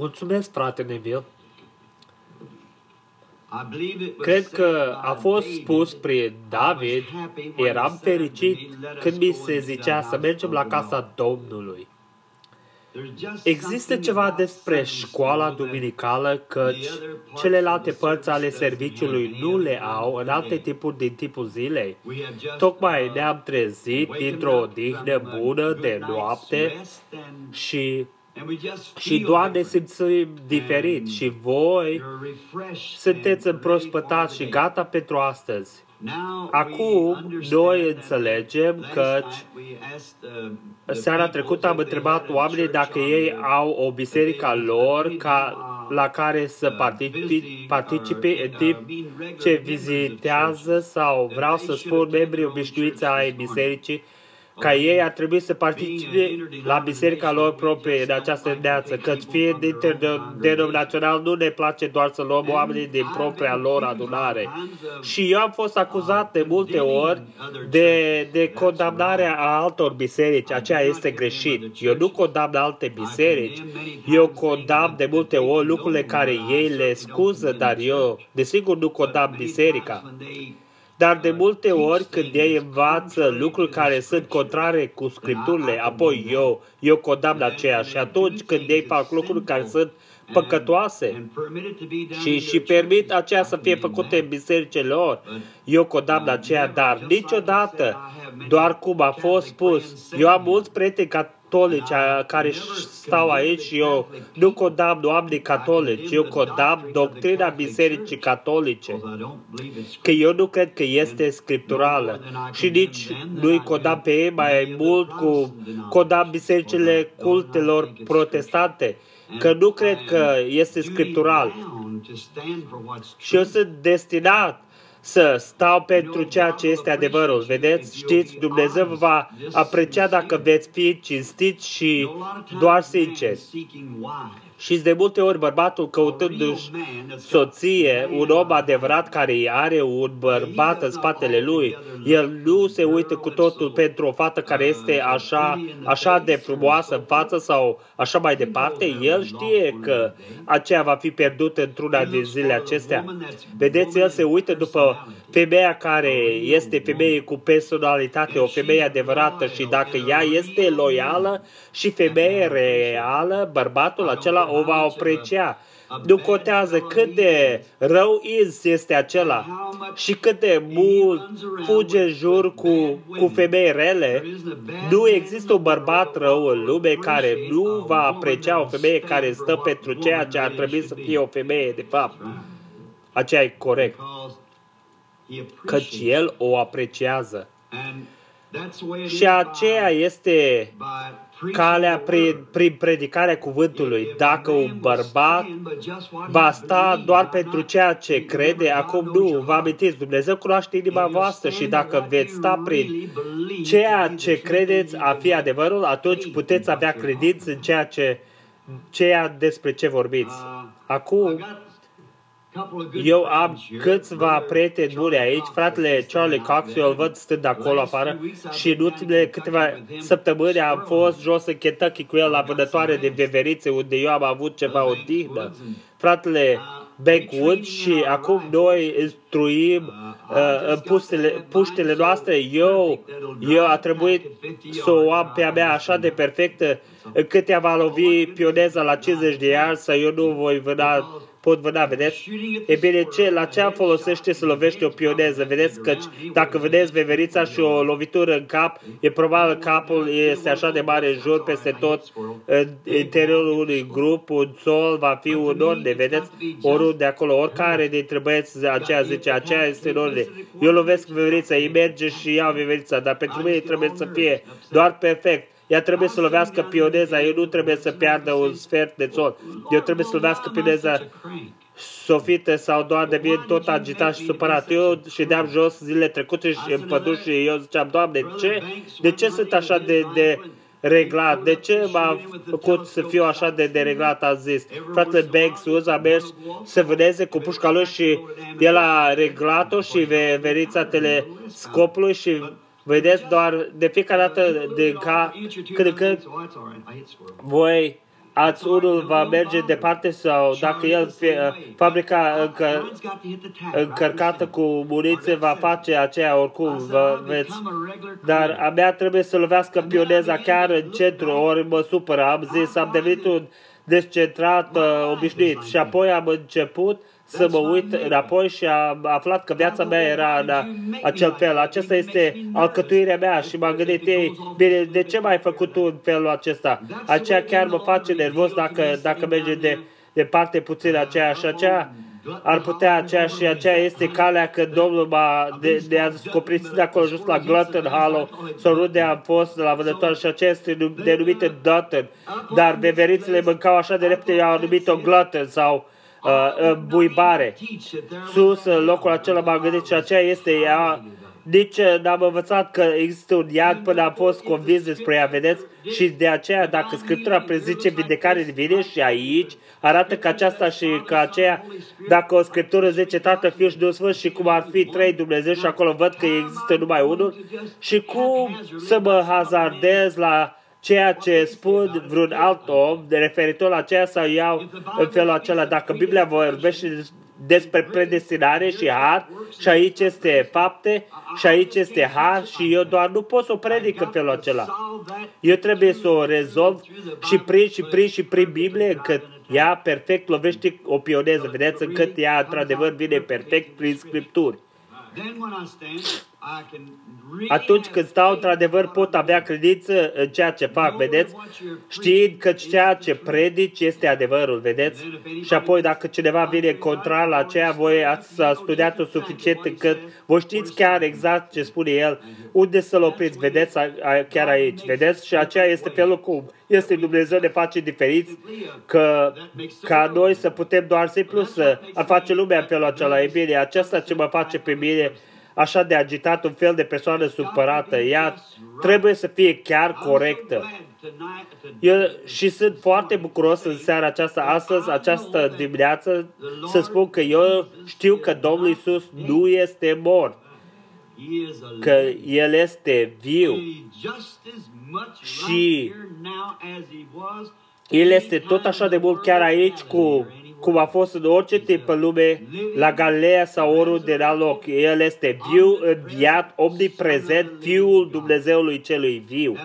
Mulțumesc, frate Neville. Cred că a fost spus prin David, eram fericit când mi se zicea să mergem la casa Domnului. Există ceva despre școala duminicală, căci celelalte părți ale serviciului nu le au în alte tipuri din timpul zilei. Tocmai ne-am trezit dintr-o odihnă bună de noapte și doar ne simțim diferit și voi sunteți împrospătați și gata pentru astăzi. Acum noi înțelegem că seara trecută am întrebat oamenii dacă ei au o biserică a lor la care să participe în timp ce vizitează sau vreau să spun membrii obișnuiți ai bisericii ca ei ar trebui să participe la biserica lor proprie în această viață, căci fie denominațional nu ne place doar să luăm oamenii din propria lor adunare. Și eu am fost acuzat de multe ori de condamnarea a altor biserici. Aceea este greșit. Eu nu condamn alte biserici. Eu condamn de multe ori lucrurile care ei le scuză, dar eu desigur nu condamn biserica. Dar de multe ori când ei învață lucruri care sunt contrare cu Scripturile, apoi eu condamn aceea. Și atunci când ei fac lucruri care sunt păcătoase și permit aceea să fie făcute în bisericile lor, eu condamn aceea. Dar niciodată, doar cum a fost spus, eu am mulți prieteni catolici care stau aici și eu nu condamn oamenii catolici, eu condamn doctrina bisericii catolice, că eu nu cred că este scripturală și nici nu-i condamn pe ei mai mult cu condamn bisericile cultelor protestante, că nu cred că este scriptural. Și eu sunt destinat să stau pentru ceea ce este adevărul. Vedeți, știți, Dumnezeu vă va aprecia dacă veți fi cinstiți și doar sinceri. Și de multe ori bărbatul căutându-și soție, un om adevărat care are un bărbat în spatele lui, el nu se uită cu totul pentru o fată care este așa de frumoasă în față sau așa mai departe. El știe că aceea va fi pierdută într-una din zilele acestea. Vedeți, el se uită după femeia care este femeie cu personalitate, o femeie adevărată și dacă ea este loială și femeie reală, bărbatul acela o va aprecia. Nu contează cât de rău este acela și cât de mult fuge în jur cu femei rele, nu există un bărbat rău în lume care nu va aprecia o femeie care stă pentru ceea ce ar trebui să fie o femeie, de fapt. Aceea e corect, căci el o apreciază. Și aceea este calea prin predicarea cuvântului. Dacă un bărbat va sta doar pentru ceea ce crede, acum nu, vă amintiți, Dumnezeu cunoaște inima voastră și dacă veți sta prin ceea ce credeți a fi adevărul, atunci puteți avea credință în ceea despre ce vorbiți. Acum, eu am câțiva prieteni buni aici, fratele Charlie Cox, eu îl văd stând acolo afară și în ultimele câteva săptămâni am fost jos în Kentucky cu el la vânătoare de veverițe, unde eu am avut ceva odihnă. Fratele Backwood și acum noi instruim puștele noastre. Eu a trebuit să o am pe a mea așa de perfectă încât ea va lovi pioneza la 50 de ani să eu nu voi vâna. Pot vâna, vedeți? E bine, la ce am folosește să lovești o pioneză? Vedeți că dacă vedeți veverița și o lovitură în cap, e probabil capul este așa de mare în jur peste tot, în interiorul unui grup, un sol, va fi un ordine, vedeți? Oriunde acolo, oricare dintre băieți aceea zice, aceea este în ordine. Eu lovesc veverița, îi merge și iau veverița, dar pentru mine trebuie să fie doar perfect. Ea trebuie să lovească pioneza, eu nu trebuie să piardă un sfert de sol. Eu trebuie să lovească pioneza sofită sau doar devin tot agitat și supărat. Eu ședeam jos zilele trecute și în păduri și eu ziceam, Doamne, de ce sunt așa de reglat? De ce m-a făcut să fiu așa de dereglat? A zis, fratele Banks a mers să vâneze cu pușca lui și el a reglat-o și verița telescopului și vedeți, doar de fiecare dată de când voi ațurul va merge departe sau dacă el fabrica încărcată cu munițe va face aceea oricum, veți. Dar abia trebuie să lovească pioneza chiar în centru, ori mă supără. Am zis, am devenit un descentrat obișnuit și apoi am început să mă uit înapoi și am aflat că viața mea era în acel fel. Acesta este alcătuirea mea și m-am gândit, ei, bine, de ce m-ai făcut tu în felul acesta? Aceea chiar mă face nervos dacă merge departe puțin aceea și aceea. Ar putea aceea și aceea este calea că Domnul m-a de a descoperit de acolo jos la Glutton Hollow sau unde am fost la vânătoare și aceea este denumită Dutton. Dar veverițele mâncau așa de repede, i-au numit-o Glutton sau buibare. Sus, în locul acela m-am gândit și aceea este ea. Nici n-am învățat că există un iad până am fost convins despre ea, vedeți? Și de aceea, dacă Scriptura prezice vindecare divină și aici, arată că aceasta și că aceea, dacă o Scriptură zice Tatăl, Fiul și Duhul Sfânt și cum ar fi trei Dumnezeu și acolo văd că există numai unul, și cum să mă hazardez la ceea ce spun vreun alt om de referitor la aceea sau iau în felul acela. Dacă Biblia vorbește despre predestinare și har, și aici este fapte, și aici este har, și eu doar nu pot să o predic în felul acela. Eu trebuie să o rezolv și prin Biblie, încât ea perfect lovește o pioneză, vedeți, încât ea într-adevăr vine perfect prin Scripturi. Atunci când stau, într-adevăr, pot avea credință în ceea ce fac, vedeți? Știind că ceea ce predici este adevărul, vedeți? Și apoi, dacă cineva vine contrar la aceea, voi ați studiat-o suficient încât voi știți chiar exact ce spune el, unde să-l opriți, vedeți? Chiar aici, vedeți? Și aceea este felul cum este Dumnezeu ne face diferiți, că ca noi să putem doar simplu să face lumea în felul acela. E bine, aceasta ce mă face pe mine așa de agitat, un fel de persoană supărată. Ea trebuie să fie chiar corectă. Și sunt foarte bucuros în seara aceasta, astăzi, această dimineață, să spun că eu știu că Domnul Iisus nu este mort, că El este viu și El este tot așa de mult chiar aici cum a fost în orice timp în lume, la Galileea sau oriunde era loc. El este viu, înviat, omniprezent, Fiul Dumnezeului Celui Viu.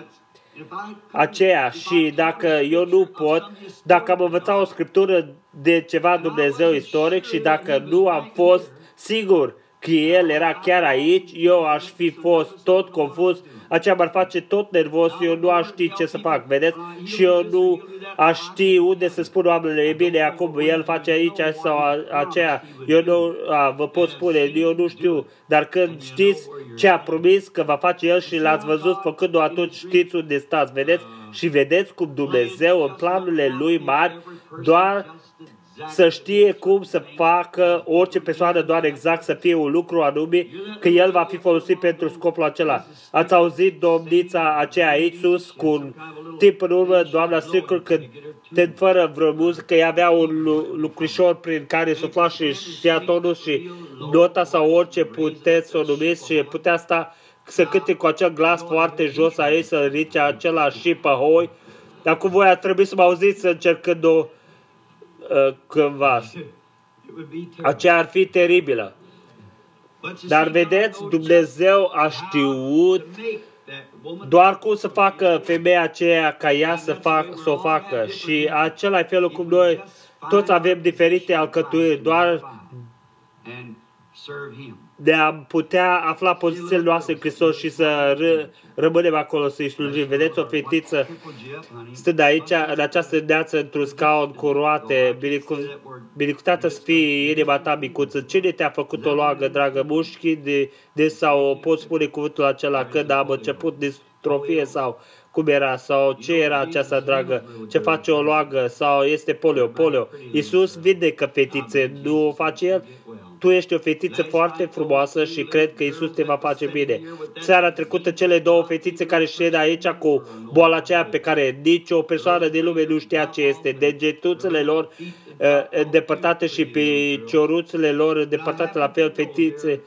Aceea, și dacă eu nu pot, dacă am învățat o Scriptură de ceva Dumnezeu istoric și dacă nu am fost sigur că El era chiar aici, eu aș fi fost tot confuz, aceea m-ar face tot nervos, eu nu aș ști ce să fac, vedeți? Și eu nu aș ști unde să spun oamenilor, e bine, acum el face aici sau aceea, eu nu vă pot spune, eu nu știu, dar când știți ce a promis că va face el și l-ați văzut făcând-o, atunci știți unde stați, vedeți? Și vedeți cum Dumnezeu, în planurile Lui mari, doar să știe cum să facă orice persoană, doar exact să fie un lucru anume, că el va fi folosit pentru scopul acela. Ați auzit domnița aceea aici sus, cu un timp în urmă, doamna Sticul, când fără vreo muzică, ea avea un lucrușor prin care sufla și ia tonul și nota sau orice puteți să o numiți și putea sta să cânte cu acel glas foarte jos aici, să ridice același și pe hoi. Acum voi ar trebui să mă auziți încercând o cândva. Aceea ar fi teribilă. Dar vedeți, Dumnezeu a știut doar cum să facă femeia aceea ca ea să o facă. Și acela e felul cum noi toți avem diferite alcătuiri, doar de a putea afla pozițiile noastre în Hristos și să rămânem acolo să-i slujim. Vedeți o fetiță stând aici, în această dimineață, într-un scaun cu roate, binecuvântată să fie inima ta micuță. Cine te-a făcut o loagă, dragă? Mușchi de sau poți spune cuvântul acela când am început distrofie sau cum era, sau ce era aceasta, dragă, ce face o loagă, sau este polio. Iisus vede că fetițe, nu o face El? Tu ești o fetiță foarte frumoasă și cred că Iisus te va face bine. Seara trecută, cele două fetițe care șed aici cu boala aceea pe care nici o persoană din lume nu știa ce este, degetuțele lor îndepărtate și picioruțele lor îndepărtate, la fel fetițe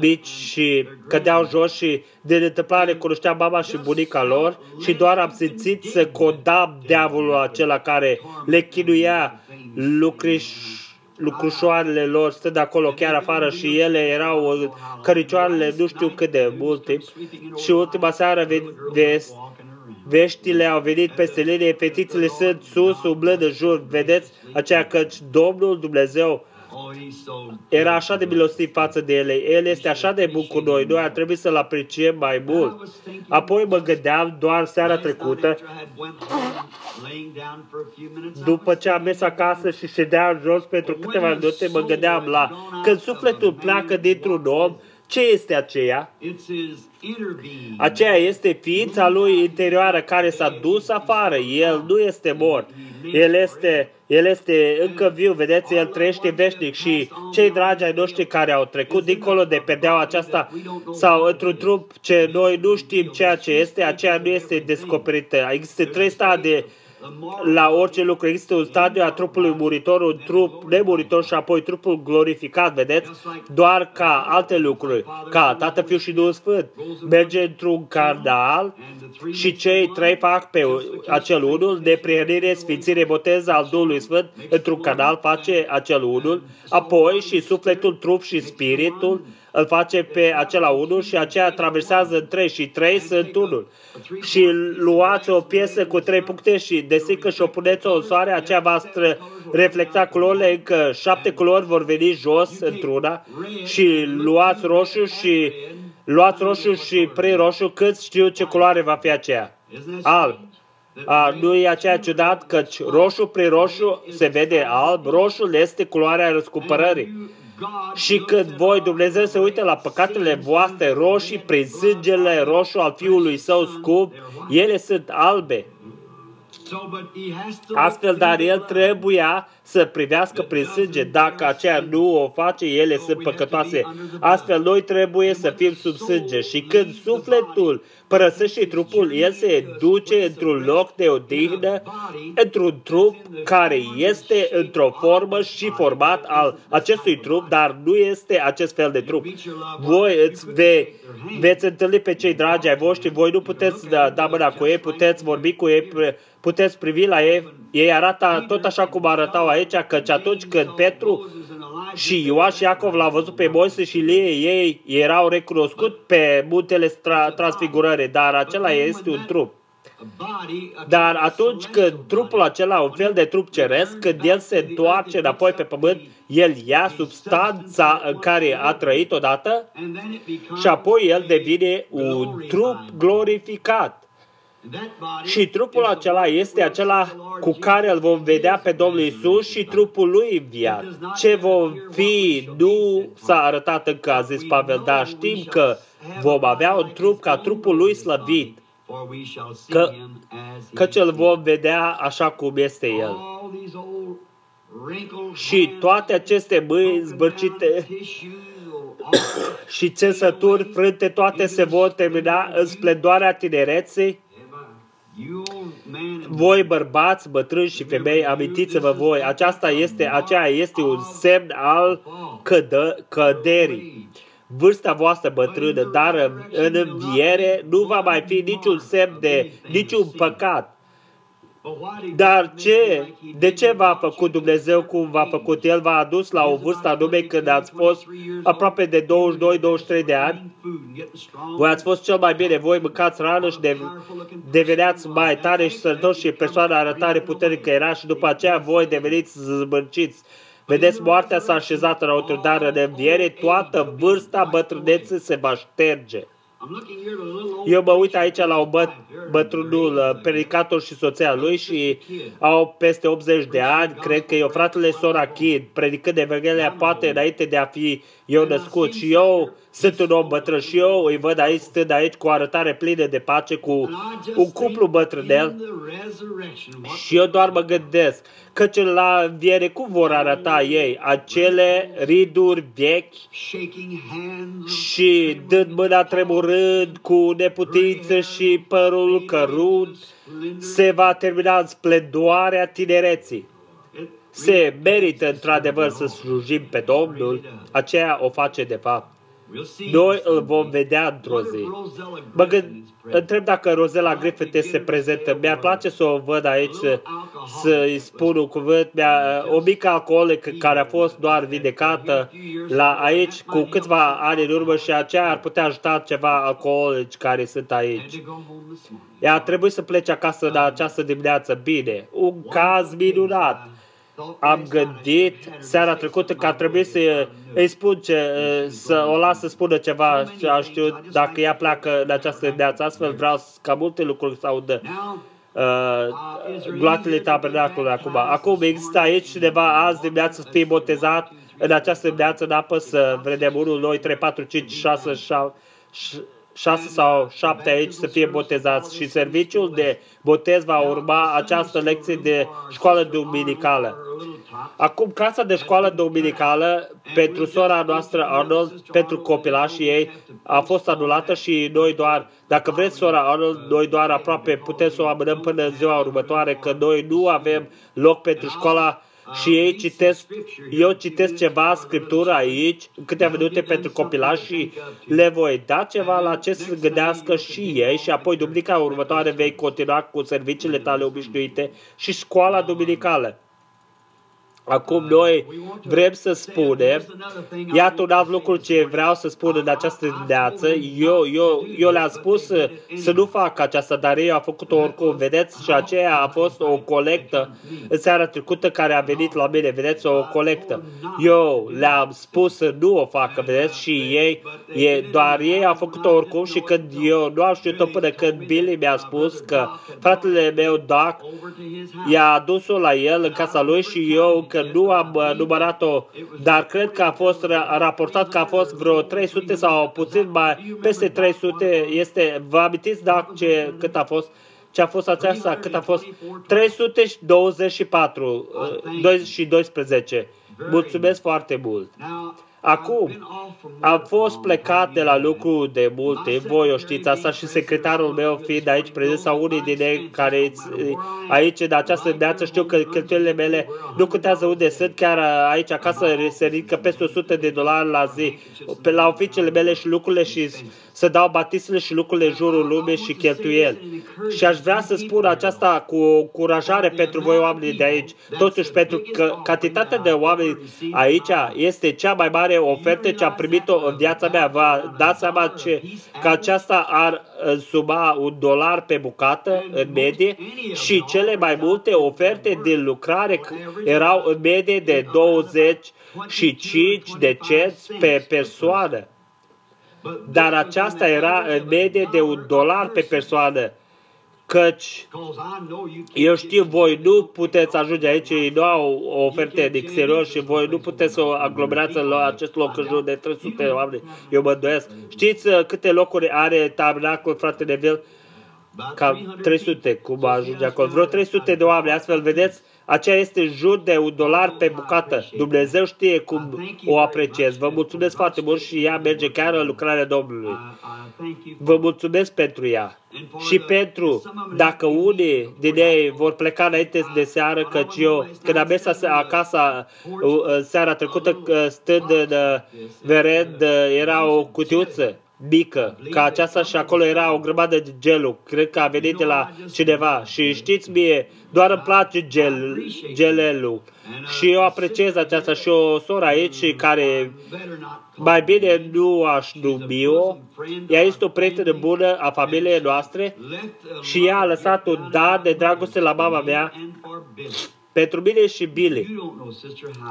mici, și cădeau jos și de întâmplare cunoștea mama și bunica lor și doar am simțit să condamn diavolul acela care le chinuia lucrușoarele lor stând acolo chiar afară și ele erau în căricioarele nu știu cât de multe. Și ultima seară veștile au venit peste linie, fetițele sunt sus, umblând în jur, vedeți? Aceea căci Domnul Dumnezeu era așa de milostiv față de ele. El este așa de bun cu noi. Noi ar trebui să-L apreciem mai mult. Apoi mă gândeam doar seara trecută, după ce am mers acasă și ședeam jos pentru câteva minute, mă gândeam la când sufletul pleacă dintr-un om, ce este aceea? Aceea este ființa lui interioară care s-a dus afară. El nu este mort. El este încă viu, vedeți, El trăiește veșnic și cei dragi ai noștri care au trecut dincolo de perdeaua aceasta sau într-un trup ce noi nu știm ceea ce este, aceea nu este descoperită. Există trei stadii la orice lucru. Există un stadiu a trupului muritor, un trup nemuritor și apoi trupul glorificat, vedeți? Doar ca alte lucruri, ca Tatăl, Fiul și Duhul Sfânt. Merge într-un canal și cei trei fac pe acel unul, neprihănire, sfințire, botez al Duhului Sfânt, într-un canal face acel unul, apoi și sufletul, trup și spiritul îl face pe acela unul și aceea traversează în trei și trei sunt unul. Și luați o piesă cu trei puncte și desică și o puneți-o în soare, aceea va reflecta culorile, încă 7 culori vor veni jos într-una și luați roșu și prin roșu cât știu ce culoare va fi aceea. Alb. Nu e aceea ciudat căci roșu prin roșu se vede alb. Roșul este culoarea răscumpărării. Și când voi, Dumnezeu, se uită la păcatele voastre roșii prin sângele roșu al Fiului Său scump, ele sunt albe. Astfel, dar El trebuia să privească prin sânge. Dacă aceea nu o face, ele sunt păcătoase. Astfel, noi trebuie să fim sub sânge. Și când sufletul părăsește și trupul, el se duce într-un loc de odihnă, într-un trup care este într-o formă și format al acestui trup, dar nu este acest fel de trup. Voi veți întâlni pe cei dragi ai voștri, voi nu puteți da mâna cu ei, puteți vorbi cu ei, puteți privi la ei, ei arată tot așa cum arătau aici, căci atunci când Petru și Ioan și Iacov l-au văzut pe Moise și Ilie, ei erau recunoscut pe muntele transfigurării, dar acela este un trup. Dar atunci când trupul acela, un fel de trup ceresc, când el se întoarce înapoi pe pământ, el ia substanța în care a trăit odată și apoi el devine un trup glorificat. Și trupul acela este acela cu care îl vom vedea pe Domnul Iisus și trupul lui înviat. Ce vom fi nu s-a arătat încă, a zis Pavel, dar știm că vom avea un trup ca trupul lui slăvit, căci îl vom vedea așa cum este el. Și toate aceste mâini zbârcite și țesături, frânte, toate se vor termina în splendoarea tinereții. Voi bărbați, bătrâni și femei, amintiți-vă voi, aceea este un semn al căderii. Vârsta voastră bătrână, dar în înviere nu va mai fi niciun semn de niciun păcat. Dar de ce v-a făcut Dumnezeu cum v-a făcut? El v-a adus la o vârstă anume când ați fost aproape de 22-23 de ani. Voi ați fost cel mai bine, voi mâncați rană și deveneați mai tare și sănătoși și persoana arătare puternică era și după aceea voi deveniți zmânciți. Vedeți, moartea s-a așezat înăuntru, dar în înviere toată vârsta bătrâneții se va șterge. Eu mă uit aici la un bătrânul predicator și soția lui și au peste 80 de ani, cred că e o fratele sora Kidd, predicând Evanghelia poate înainte de a fi eu născut. Și eu sunt un om bătrân și eu îi văd aici, stând aici cu o arătare plină de pace, cu un cuplu bătrânel și eu doar mă gândesc căci la înviere cum vor arăta ei acele riduri vechi și dând mâna tremurând cu neputință și părul cărunt, se va termina în splendoarea tinereții. Se merită într-adevăr să slujim pe Domnul, aceea o face de fapt. Noi îl vom vedea într-o zi. Întreb dacă Rosella Griffith se prezentă. Mi-ar place să o văd aici, să-i spun un cuvânt. O mică alcoolică care a fost doar vindecată la aici cu câțiva ani în urmă și aceea ar putea ajuta ceva alcoolici care sunt aici. Ea a trebuit să plece acasă în această dimineață. Bine, un caz minunat. Am gândit seara trecută că ar trebui să îi spun să o las să spună ceva și a știut dacă ea pleacă în această dimineață. Astfel vreau ca multe lucruri să audă gloatele tabernacolului acum. Acum există aici cineva azi dimineață să fie botezat în această dimineață în apă, să vedem 1, 2, 3, 4, 5, 6, 6 sau 7 aici să fie botezați și serviciul de botez va urma această lecție de școală duminicală. Acum, clasa de școală duminicală pentru sora noastră Arnold, pentru copilașii ei, a fost anulată și noi doar, dacă vreți sora Arnold, noi doar aproape putem să o amânăm până în ziua următoare, că noi nu avem loc pentru școala și ei citesc, eu citesc ceva scriptură aici, câteva minute pentru copilași și le voi da ceva la ce să gândească și ei și apoi duminica următoare vei continua cu serviciile tale obișnuite și școala duminicală. Acum noi vrem să spunem, iată un alt lucru ce vreau să spun în această dimineață, eu le-am spus să nu fac aceasta, dar ei au făcut-o oricum, vedeți, și aceea a fost o colectă în seara trecută care a venit la mine, vedeți, o colectă. Eu le-am spus să nu o facă, vedeți, și ei, doar ei au făcut-o oricum și când eu nu am știut-o până când Billy mi-a spus că fratele meu, Doc, i-a adus-o la el în casa lui și eu că nu am numărat-o, dar cred că a fost raportat că a fost vreo 300 sau puțin mai, peste 300 este, vă amintiți dacă cât a fost, ce a fost aceasta, cât a fost? 324 și 12. Mulțumesc foarte mult. Acum, am fost plecat de la lucru de mult timp, voi o știți asta și secretarul meu fiind aici prezent sau unii din ei care aici în această dimineață știu că cheltuielile mele nu contează unde sunt, chiar aici acasă se ridică peste $100 la zi, pe la oficiile mele și lucrurile și să dau batistele și lucrurile în jurul lumii și cheltuieli. Și aș vrea să spun aceasta cu încurajare pentru voi oamenii de aici, totuși pentru că cantitatea de oameni aici este cea mai mare oferte ce am primit-o în viața mea. Vă dați seama că aceasta ar însuma $1 pe bucată în medie și cele mai multe oferte din lucrare erau în medie de 25 de cenți pe persoană. Dar aceasta era în medie de $1 pe persoană. Căci eu știu, voi nu puteți ajunge aici, ei nu au oferte de exterior și voi nu puteți să aglomerați în acest loc în jur de 300 de oameni. Eu mă îndoiesc. Știți câte locuri are tabernacolul, frate Neville? Cam 300, cum ajunge acolo? Vreo 300 de oameni, astfel vedeți? Aceea este în jur de $1 pe bucată. Dumnezeu știe cum o apreciez. Vă mulțumesc foarte mult și ea merge chiar în lucrarea Domnului. Vă mulțumesc pentru ea. Și pentru, dacă unii din ei vor pleca înainte de seară, căci eu, când am mers acasă seara trecută, stând în verendă, era o cutiuță mică, ca aceasta și acolo era o grămadă de gelul. Cred că a venit de la cineva și știți mie, doar îmi place gelelul și eu apreciez aceasta și o soră aici care mai bine nu aș numi-o. Ea este o prietenă bună a familiei noastre și ea a lăsat un dar de dragoste la mama mea Pentru mine și Billy,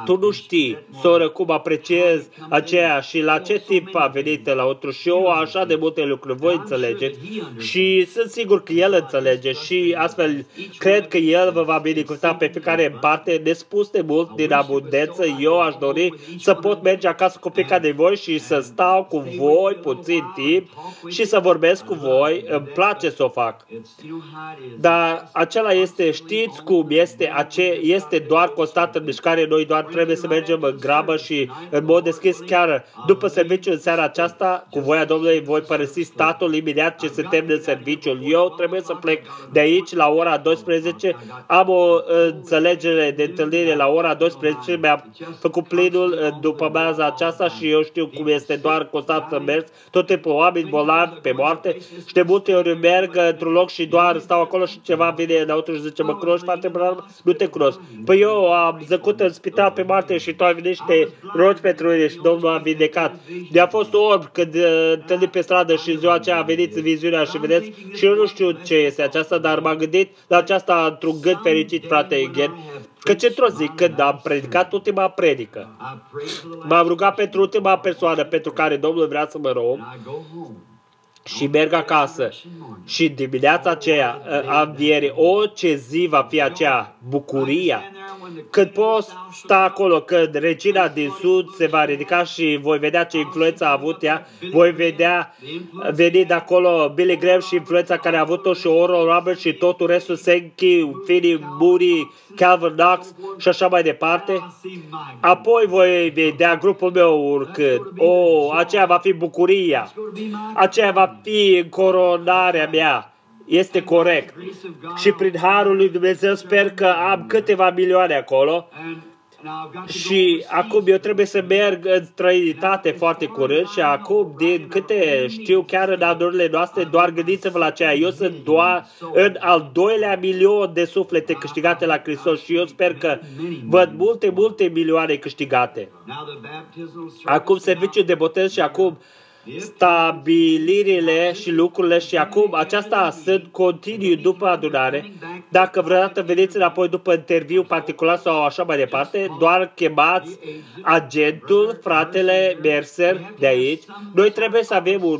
tu nu știi, soră, cum apreciez aceea și la ce timp a venit înăuntru și eu așa de multe lucruri. Voi înțelegeți și sunt sigur că el înțelege și astfel cred că el vă va binecuvânta pe fiecare în parte, nespus de mult, din abundență. Eu aș dori să pot merge acasă cu fiecare de voi și să stau cu voi puțin timp și să vorbesc cu voi. Îmi place să o fac. Dar acela este, știți cum este, este doar constant în mișcare. Noi doar trebuie să mergem în grabă și în mod deschis. Chiar după serviciu în seara aceasta, cu voia Domnului, voi părăsi statul imediat ce se termină serviciul. Eu trebuie să plec de aici la ora 12. Am o înțelegere de întâlnire la ora 12. Mi-am făcut plinul după meaza aceasta și eu știu cum este doar constant în mers. Tot timpul oameni bolnavi pe moarte și de multe ori merg într-un loc și doar stau acolo și ceva vine înăuntru și zice, mă cunoști, frate, nu te cunosc. Păi eu am zăcut în spital pe moarte și tu ai venit și te rogi pentru mine și Domnul a vindecat. Mi-a fost orb când întâlnit pe stradă și ziua aceea a venit în viziunea și vedeți și eu nu știu ce este aceasta, dar m-am gândit la aceasta într-un gând fericit, frate Eugen. Că ce-ntr-o zi, când am predicat ultima predică, m-am rugat pentru ultima persoană pentru care Domnul vrea să mă rog și merg acasă. Și dimineața aceea, a învierii, o, ce zi va fi aceea, bucuria. Când poți sta acolo, când regina din sud se va ridica și voi vedea ce influență a avut ea, voi vedea venind acolo Billy Graham și influența care a avut-o și Oral Roberts și totul restul, Senchi, Philip, Muri, Calvin Knox și așa mai departe. Apoi voi vedea grupul meu urcând. O, aceea va fi bucuria. Aceea va fi coronarea mea. Este corect. Și prin harul lui Dumnezeu sper că am câteva milioane acolo. Și acum eu trebuie să merg în străinitate foarte curând și acum, din câte știu, chiar în adurile noastre, doar gândiți-vă la aceea. Eu sunt doar în al doilea milion de suflete câștigate la Hristos și eu sper că văd multe, multe milioane câștigate. Acum serviciul de botez și acum stabilirile și lucrurile și acum aceasta sunt continuu după adunare. Dacă vreodată veniți înapoi după interviu particular sau așa mai departe, doar chemați agentul, fratele Mercer de aici. Noi trebuie să avem un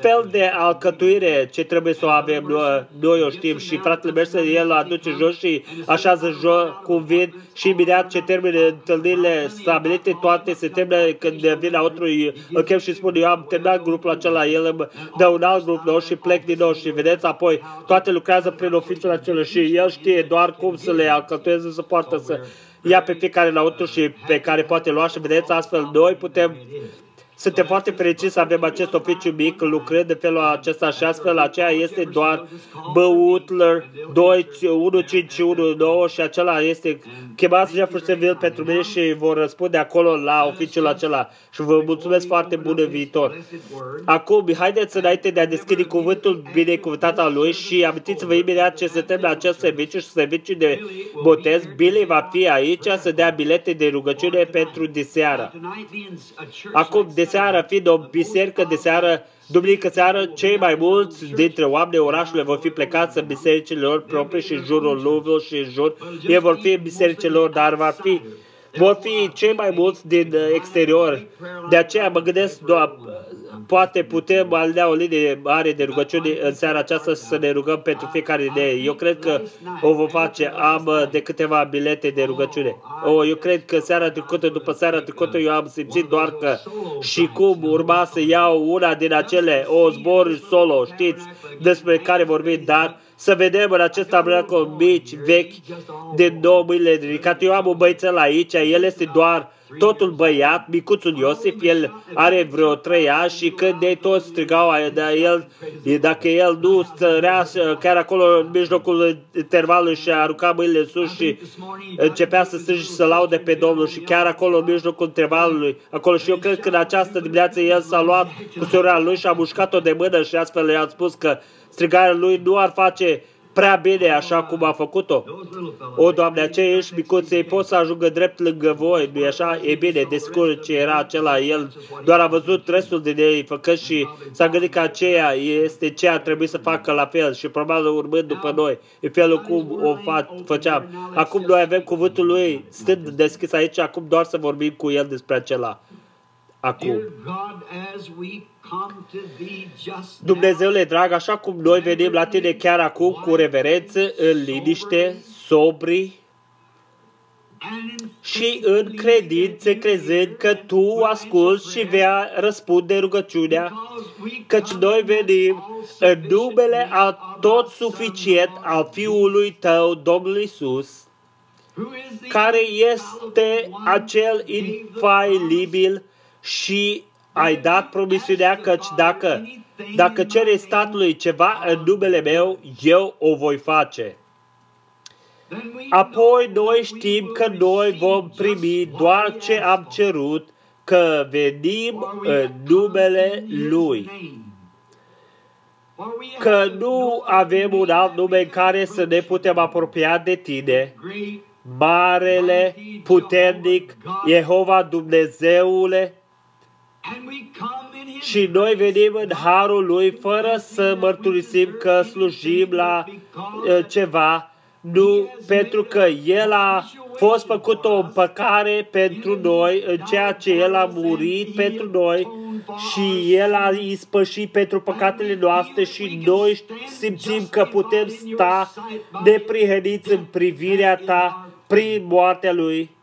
fel de alcătuire ce trebuie să o avem. Noi o știm și fratele Mercer, el o aduce jos și așează jos cum vin și imediat ce termină întâlnirile stabilite toate se termină când vin la otru, îl chem și spun, eu am terminat grupul acela, el îmi dă un alt grup nou și plec din nou și vedeți apoi toate lucrează prin oficiul acela și el știe doar cum să le alcătueze, să poată să ia pe fiecare înăuntru și pe care poate lua și vedeți astfel noi putem. Suntem foarte fericiți să avem acest oficiu mic lucrând de felul acesta și astfel aceea este doar B. Utler 21519 și acela este chemați Jeffries pentru mine și vor răspunde acolo la oficiul acela și vă mulțumesc foarte bun în viitor. Acum, haideți înainte de a deschide cuvântul binecuvântat al lui și amintiți-vă imediat ce suntem la acest serviciu și serviciu de botez. Billy va fi aici să dea bilete de rugăciune pentru diseară. Acum, de seară, fiind o biserică de seară, duminică seară, cei mai mulți dintre oamenii orașului vor fi plecați în bisericile lor proprii și în jurul Louisville și în jur. Ei vor fi în bisericile lor, dar vor fi cei mai mulți din exterior. De aceea mă gândesc, poate putem alea o linie mare de rugăciune în seara aceasta să ne rugăm pentru fiecare din ei. Eu cred că o vom face. Am de câteva bilete de rugăciune. Eu cred că seara trecută, după seara trecută, eu am simțit doar că și cum urma să iau una din acele zboruri solo, știți, despre care vorbim, dar să vedem în acest tabernacol mici, vechi, din două mâinile ridicate. Eu am un băiețel aici, el este doar totul băiat, micuțul Iosif, el are vreo 3 ani și când ei toți strigau, dacă el nu stărea chiar acolo în mijlocul intervalului și arunca mâinile sus și începea să strige și să laude pe Domnul și chiar acolo în mijlocul intervalului, acolo și eu cred că în această dimineață el s-a luat cu sora lui și a mușcat-o de mână și astfel i-a spus că strigarea lui nu ar face prea bine așa cum a făcut-o. O, Doamne, aceia ești micuței pot să ajungă drept lângă voi, nu-i așa? E bine, descurc ce era acela, el doar a văzut restul din ei făcând și s-a gândit că aceea este ce ar trebui să facă la fel și probabil urmând după noi, în felul cum o făceam. Acum noi avem cuvântul lui, stând deschis aici, acum doar să vorbim cu el despre acela. Acum. Dumnezeule drag, așa cum noi venim la tine chiar acum cu reverență, în liniște, sobri și în credință, crezând că tu asculți și vei răspunde rugăciunea, căci noi venim în numele atot suficient al Fiului tău, Domnul Iisus, care este acel infailibil și ai dat promisiunea căci dacă cere statului ceva în numele meu, eu o voi face. Apoi noi știm că noi vom primi doar ce am cerut, că venim în numele Lui. Că nu avem un alt nume în care să ne putem apropia de tine, Marele, Puternic, Jehova Dumnezeule, și noi venim în harul Lui fără să mărturisim că slujim la ceva, nu, pentru că El a fost făcut o împăcare pentru noi, în ceea ce El a murit pentru noi și El a ispășit pentru păcatele noastre și noi simțim că putem sta neprihăniți în privirea ta prin moartea Lui.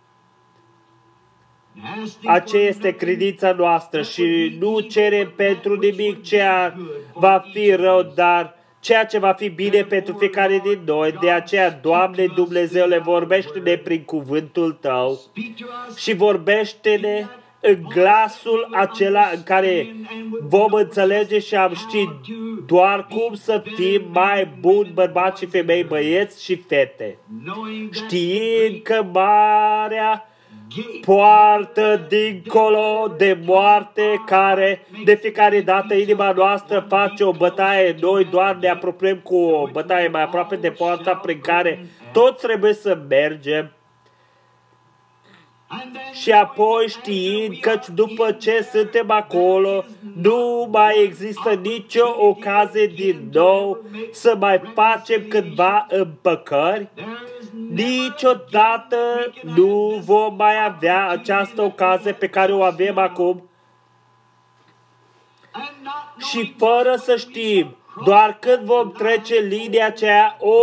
Aceea este credința noastră și nu cerem pentru nimic ceea va fi rău, dar ceea ce va fi bine pentru fiecare din noi. De aceea, Doamne Dumnezeule, vorbește-ne prin cuvântul Tău și vorbește-ne în glasul acela în care vom înțelege și am ști doar cum să fim mai buni bărbați și femei, băieți și fete, știind că marea poartă dincolo de moarte care de fiecare dată inima noastră face o bătaie, noi doar ne apropiem cu o bătaie mai aproape de poarta prin care toți trebuie să mergem. Și apoi știind că după ce suntem acolo, nu mai există nicio ocazie din nou să mai facem câtva împăcări, niciodată nu vom mai avea această ocazie pe care o avem acum. Și fără să știm, doar când vom trece linia aceea, o,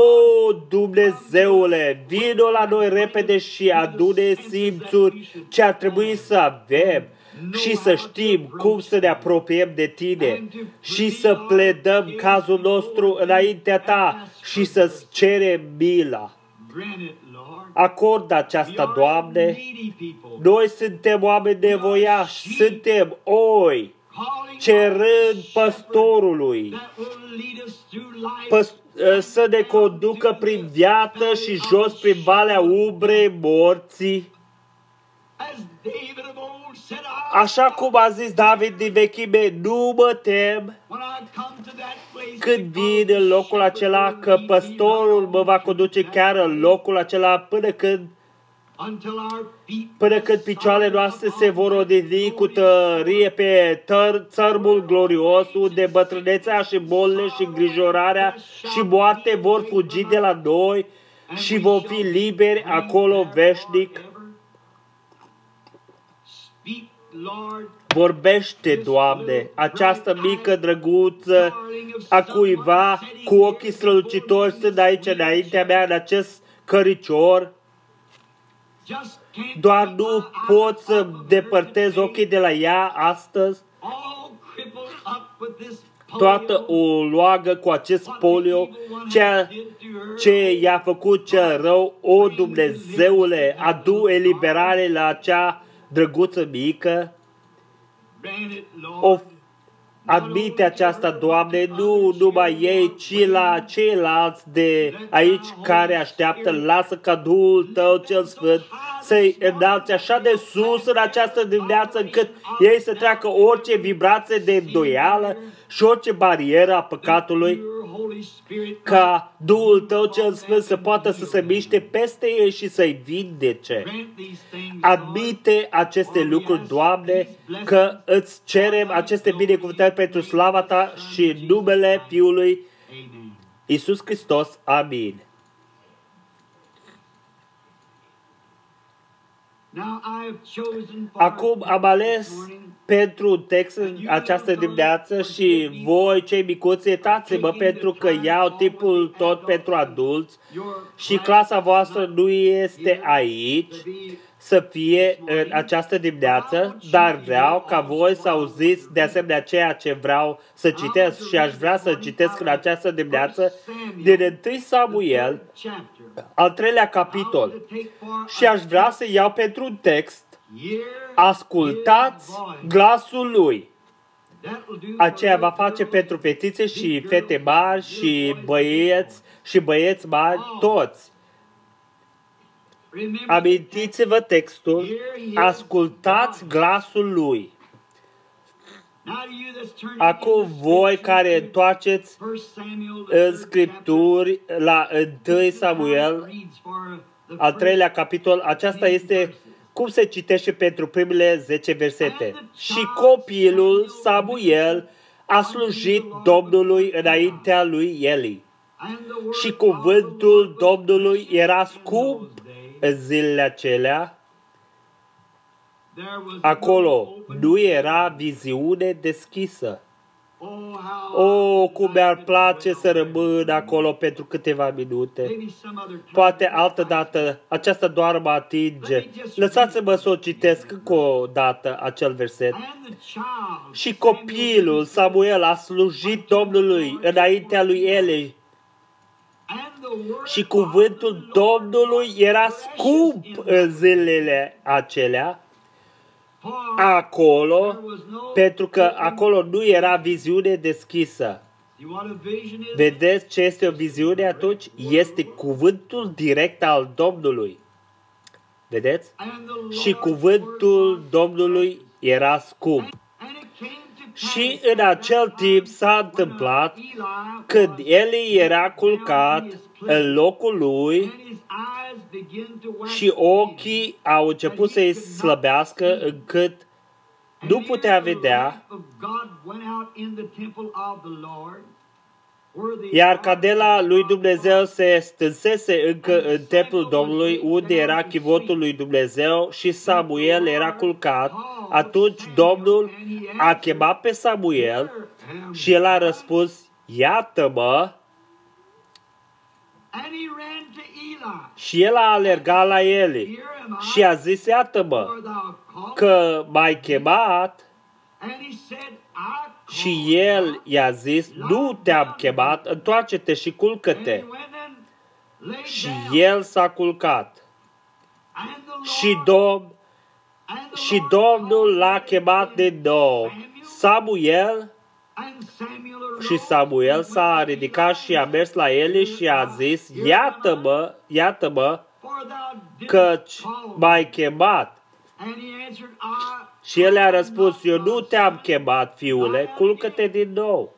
Dumnezeule, vino la noi repede și adune simțuri ce ar trebui să avem și să știm cum să ne apropiem de tine și să pledăm cazul nostru înaintea ta și să-ți cerem mila. Acordă aceasta, Doamne, noi suntem oameni nevoiași, suntem oi, cerând păstorului să ne conducă prin viață și jos prin valea umbrei morții. Așa cum a zis David din vechime, nu mă tem când vin în locul acela, că păstorul mă va conduce chiar în locul acela până când picioarele noastre se vor odihni cu tărie pe țărmul glorios, unde bătrânețea și bolile și îngrijorarea și moarte vor fugi de la noi și vom fi liberi acolo veșnic. Vorbește, Doamne, această mică drăguță a cuiva cu ochii strălucitori sunt aici înaintea mea în acest căricior. Doar nu pot să depărtez ochii de la ea astăzi, toată o luagă cu acest polio, ceea ce i-a făcut cel rău. O, Dumnezeule, adu eliberare la acea drăguță mică. Admite aceasta, Doamne, nu numai ei, ci la ceilalți de aici care așteaptă. Lasă ca Duhul Tău cel Sfânt să-i înalți așa de sus în această dimineață, încât ei să treacă orice vibrație de îndoială și orice barieră a păcatului ca Duhul Tău cel Sfânt să poată să se miște peste ei și să-i vindece. Admite aceste lucruri, Doamne, că îți cerem aceste binecuvântări pentru slava Ta și în numele Fiului Iisus Hristos. Amin. Acum am ales pentru un text în această dimineață și voi, cei micuți, iertați-mă pentru că iau timpul tot pentru adulți și clasa voastră nu este aici să fie în această dimineață, dar vreau ca voi să auziți de asemenea ceea ce vreau să citesc și aș vrea să citesc în această dimineață din 1 Samuel, al 3-lea capitol. Și aș vrea să iau pentru un text: ascultați glasul lui. Aceea va face pentru fetițe și fete mari și băieți și băieți mari toți. Amintiți-vă textul: ascultați glasul lui. Acum voi care întoarceți în Scripturi la 1 Samuel, al 3-lea capitol, aceasta este cum se citește pentru primele 10 versete. Și copilul Samuel a slujit Domnului înaintea lui Eli. Și cuvântul Domnului era scump în zilele acelea. Acolo nu era viziune deschisă. O, cum mi-ar place să rămân acolo pentru câteva minute. Poate altă dată, aceasta doar mă atinge. Lăsați-mă să o citesc încă o dată, acel verset. Și copilul Samuel a slujit Domnului înaintea lui Eli. Și cuvântul Domnului era scump în zilele acelea. Acolo, pentru că acolo nu era viziune deschisă. Vedeți ce este o viziune atunci? Este cuvântul direct al Domnului. Vedeți? Și cuvântul Domnului era scump. Și în acel timp s-a întâmplat, când Eli era culcat în locul lui și ochii au început să-i slăbească încât nu putea vedea, iar cadela lui Dumnezeu se stânsese încă în templul Domnului, unde era chivotul lui Dumnezeu, și Samuel era culcat. Atunci Domnul a chemat pe Samuel și el a răspuns: iată-mă! Și el a alergat la Eli și a zis: iată-mă, că m-ai chemat. Și el i-a zis: nu te-am chemat, întoarce-te și culcă-te. Și el s-a culcat. Și Domnul l-a chemat din nou, Samuel. Și Samuel s-a ridicat și a mers la Eli și a zis: iată-mă, iată-mă, căci m-ai chemat. Și el a răspuns: eu nu te-am chemat, fiule, culcă-te din nou.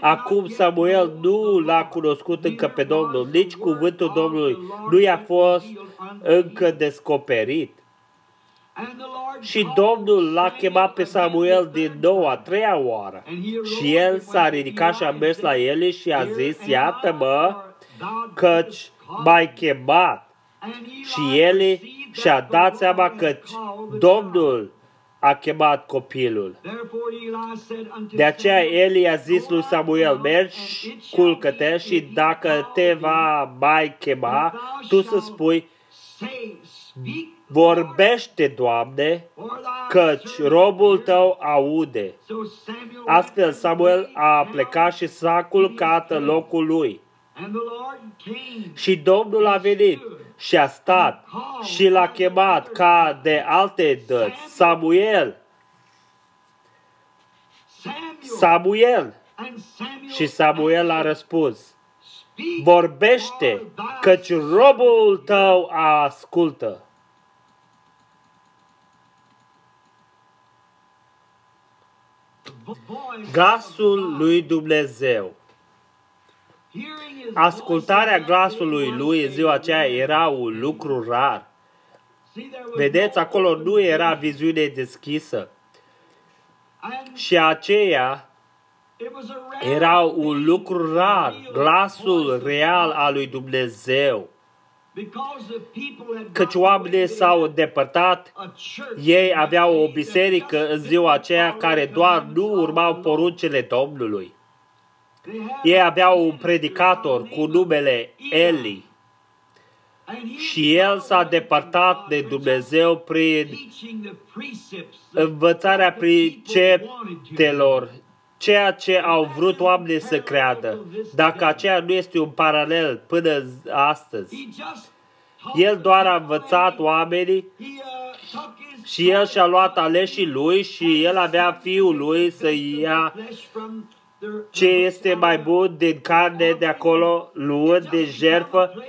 Acum Samuel nu l-a cunoscut încă pe Domnul, nici cuvântul Domnului nu i-a fost încă descoperit. Și Domnul l-a chemat pe Samuel din nou, a treia oară. Și el s-a ridicat și a mers la Eli și a zis: iată-mă, căci m-ai chemat. Și Eli și-a dat seama că Domnul a chemat copilul. De aceea Eli a zis lui Samuel: mergi, culcă-te, și dacă te va mai chema, tu să spui: vorbește, Doamne, căci robul Tău aude. Astfel Samuel a plecat și s-a culcat în locul lui. Și Domnul a venit și a stat și l-a chemat ca de alte dăți: Samuel! Samuel! Și Samuel a răspuns: vorbește, căci robul Tău ascultă. Glasul lui Dumnezeu. Ascultarea glasului lui în ziua aceea era un lucru rar. Vedeți, acolo nu era viziune deschisă. Și aceea era un lucru rar, glasul real al lui Dumnezeu. Căci oamenii s-au îndepărtat, ei aveau o biserică în ziua aceea care doar nu urmau poruncile Domnului. Ei aveau un predicator cu numele Eli și el s-a depărtat de Dumnezeu prin învățarea preceptelor, ceea ce au vrut oamenii să creadă. Dacă aceea nu este un paralel până astăzi, el doar a învățat oamenii și el și-a luat aleșii lui și el avea fiul lui să ia ce este mai bun din carne de acolo, luând de jertfă.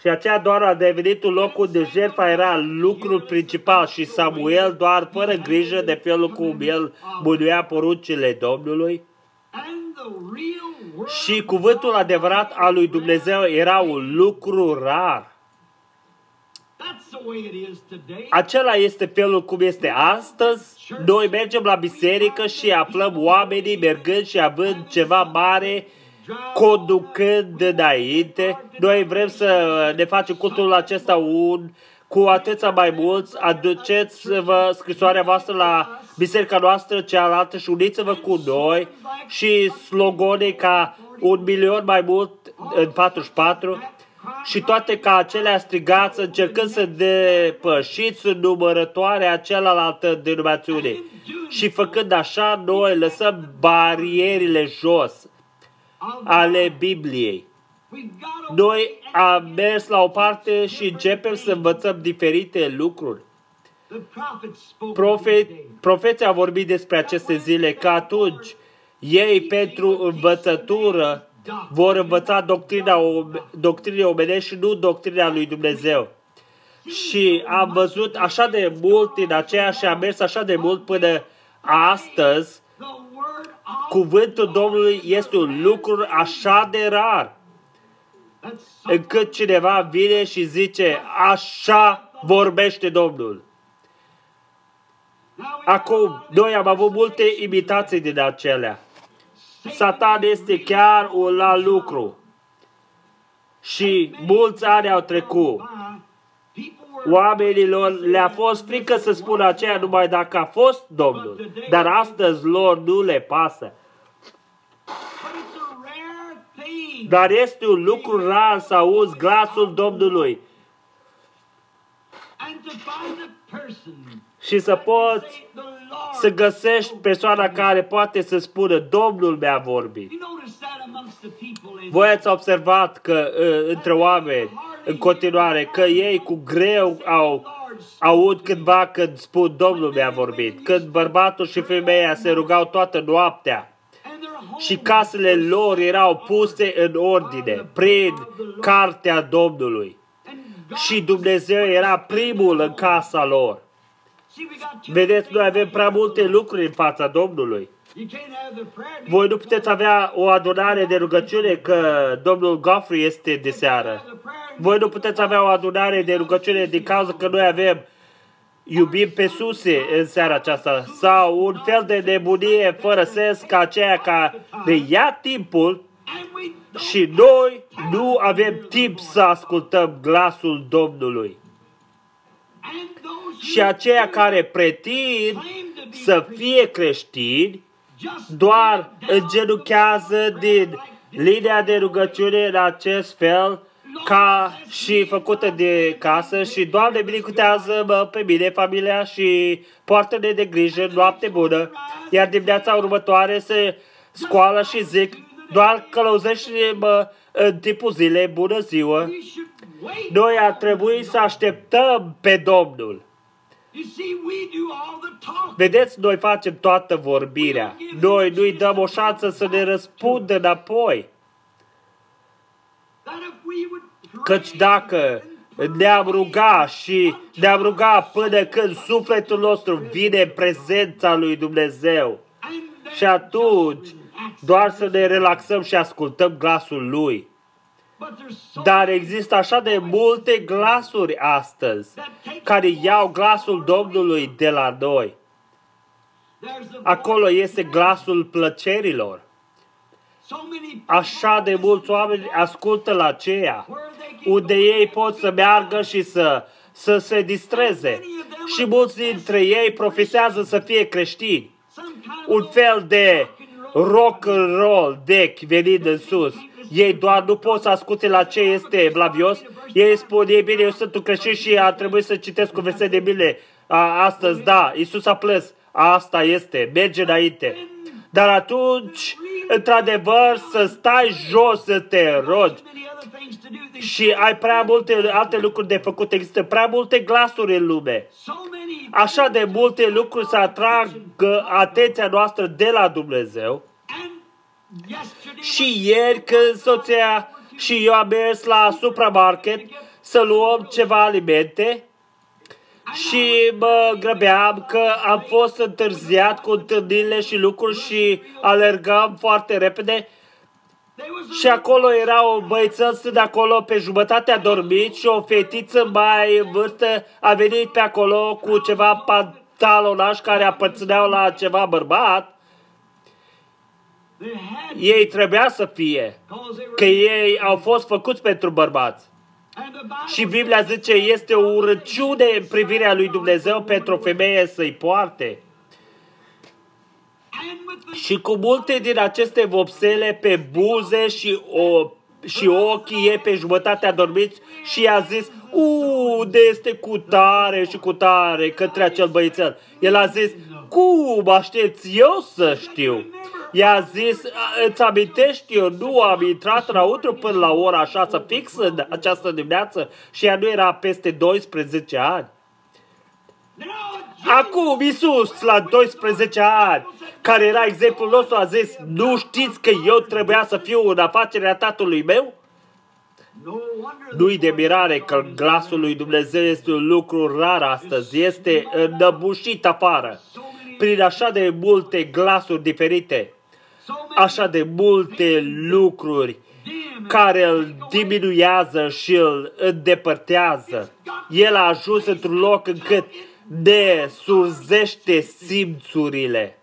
Și aceea doar a devenit un loc unde jertfa era lucrul principal și Samuel doar fără grijă de felul cum el bunuia poruncile Domnului. Și cuvântul adevărat al lui Dumnezeu era un lucru rar. Acela este felul cum este astăzi. Noi mergem la biserică și aflăm oamenii mergând și având ceva mare, conducând înainte. Noi vrem să ne facem cultul acesta cu atâția mai mulți. Aduceți-vă scrisoarea voastră la biserica noastră cealaltă și uniți-vă cu noi. Și slogone ca 1 milion mai mult în 44. Și toate ca acelea strigați, încercând să depășiți numărătoarea celălaltă denominațiune. Și făcând așa, noi lăsăm barierile jos ale Bibliei. Noi am mers la o parte și începem să învățăm diferite lucruri. Profeții au vorbit despre aceste zile, că atunci ei pentru învățătură vor învăța doctrine omenești și nu doctrina lui Dumnezeu. Și am văzut așa de mult din aceea și am mers așa de mult până astăzi. Cuvântul Domnului este un lucru așa de rar, încât cineva vine și zice, așa vorbește Domnul. Acum, noi am avut multe imitații din acelea. Satan este chiar un alt lucru. Și mulți ani au trecut. Oamenilor le-a fost frică să spună aceea numai dacă a fost Domnul. Dar astăzi lor nu le pasă. Dar este un lucru rar să auzi glasul Domnului. Și să poți să găsești persoana care poate să spună Domnul mi-a vorbit. Voi ați observat că între oameni în continuare, că ei cu greu aud cândva când spun Domnul mi-a vorbit. Când bărbatul și femeia se rugau toată noaptea și casele lor erau puse în ordine prin cartea Domnului. Și Dumnezeu era primul în casa lor. Vedeți, noi avem prea multe lucruri în fața Domnului. Voi nu puteți avea o adunare de rugăciune că domnul Godfrey este de seară. Voi nu puteți avea o adunare de rugăciune din cauza că noi avem iubim pe suse în seara aceasta. Sau un fel de nebunie fără sens ca aceea care ia timpul și noi nu avem timp să ascultăm glasul Domnului. Și aceia care pretind să fie creștini doar îngenuchează din linia de rugăciune în acest fel ca și făcută de casă și Doamne binecutează-mă pe mine, familia și poartă-ne de grijă, noapte bună, iar dimineața următoare se scoală și zic doar călăuzește-mă în timpul zilei, bună ziua. Noi ar trebui să așteptăm pe Domnul. Vedeți, noi facem toată vorbirea. Noi nu-i dăm o șansă să ne răspundă înapoi. Căci dacă ne-am rugat și ne-am rugat până când sufletul nostru vine în prezența lui Dumnezeu și atunci doar să ne relaxăm și ascultăm glasul Lui. Dar există așa de multe glasuri astăzi care iau glasul Domnului de la noi. Acolo este glasul plăcerilor. Așa de mulți oameni ascultă la aceea, unde ei pot să meargă și să se distreze. Și mulți dintre ei profesează să fie creștini. Un fel de rock and roll dec venind în sus. Ei doar nu pot să asculte la ce este evlavios. Ei spun, ei bine, eu sunt un creștin și a trebuit să citesc un verset de bine astăzi. Da, Iisus a plâns. Asta este, merge înainte. Dar atunci, într-adevăr, să stai jos, să te rogi. Și ai prea multe alte lucruri de făcut. Există prea multe glasuri în lume. Așa de multe lucruri să atrag atenția noastră de la Dumnezeu. Și ieri când soția și eu am mers la supermarket să luăm ceva alimente și mă grăbeam că am fost întârziat cu întâlnirile și lucruri și alergam foarte repede. Și acolo era o băiță, stând acolo pe jumătate a dormit și o fetiță mai în vârstă a venit pe acolo cu ceva pantalonași care aparțineau la ceva bărbat. Ei trebuia să fie, că ei au fost făcuți pentru bărbați. Și Biblia zice, este o urăciune în privirea lui Dumnezeu pentru o femeie să-i poarte. Și cu multe din aceste vopsele pe buze și ochii ei pe jumătate adormiți și i-a zis, unde este cu tare și cu tare către acel băiețel. El a zis, cum aștepți eu să știu? I-a zis, îți amintești, eu nu am intrat înăuntru până la ora 6 fix în această dimineață și ea nu era peste 12 ani. Acum Iisus, la 12 ani, care era exemplul nostru, a zis, nu știți că eu trebuia să fiu în afacerea tatălui meu? Nu-i de mirare că glasul lui Dumnezeu este un lucru rar astăzi, este înnăbușit afară, prin așa de multe glasuri diferite, așa de multe lucruri care îl diminuează și îl îndepărtează. El a ajuns într-un loc încât ne surzește simțurile,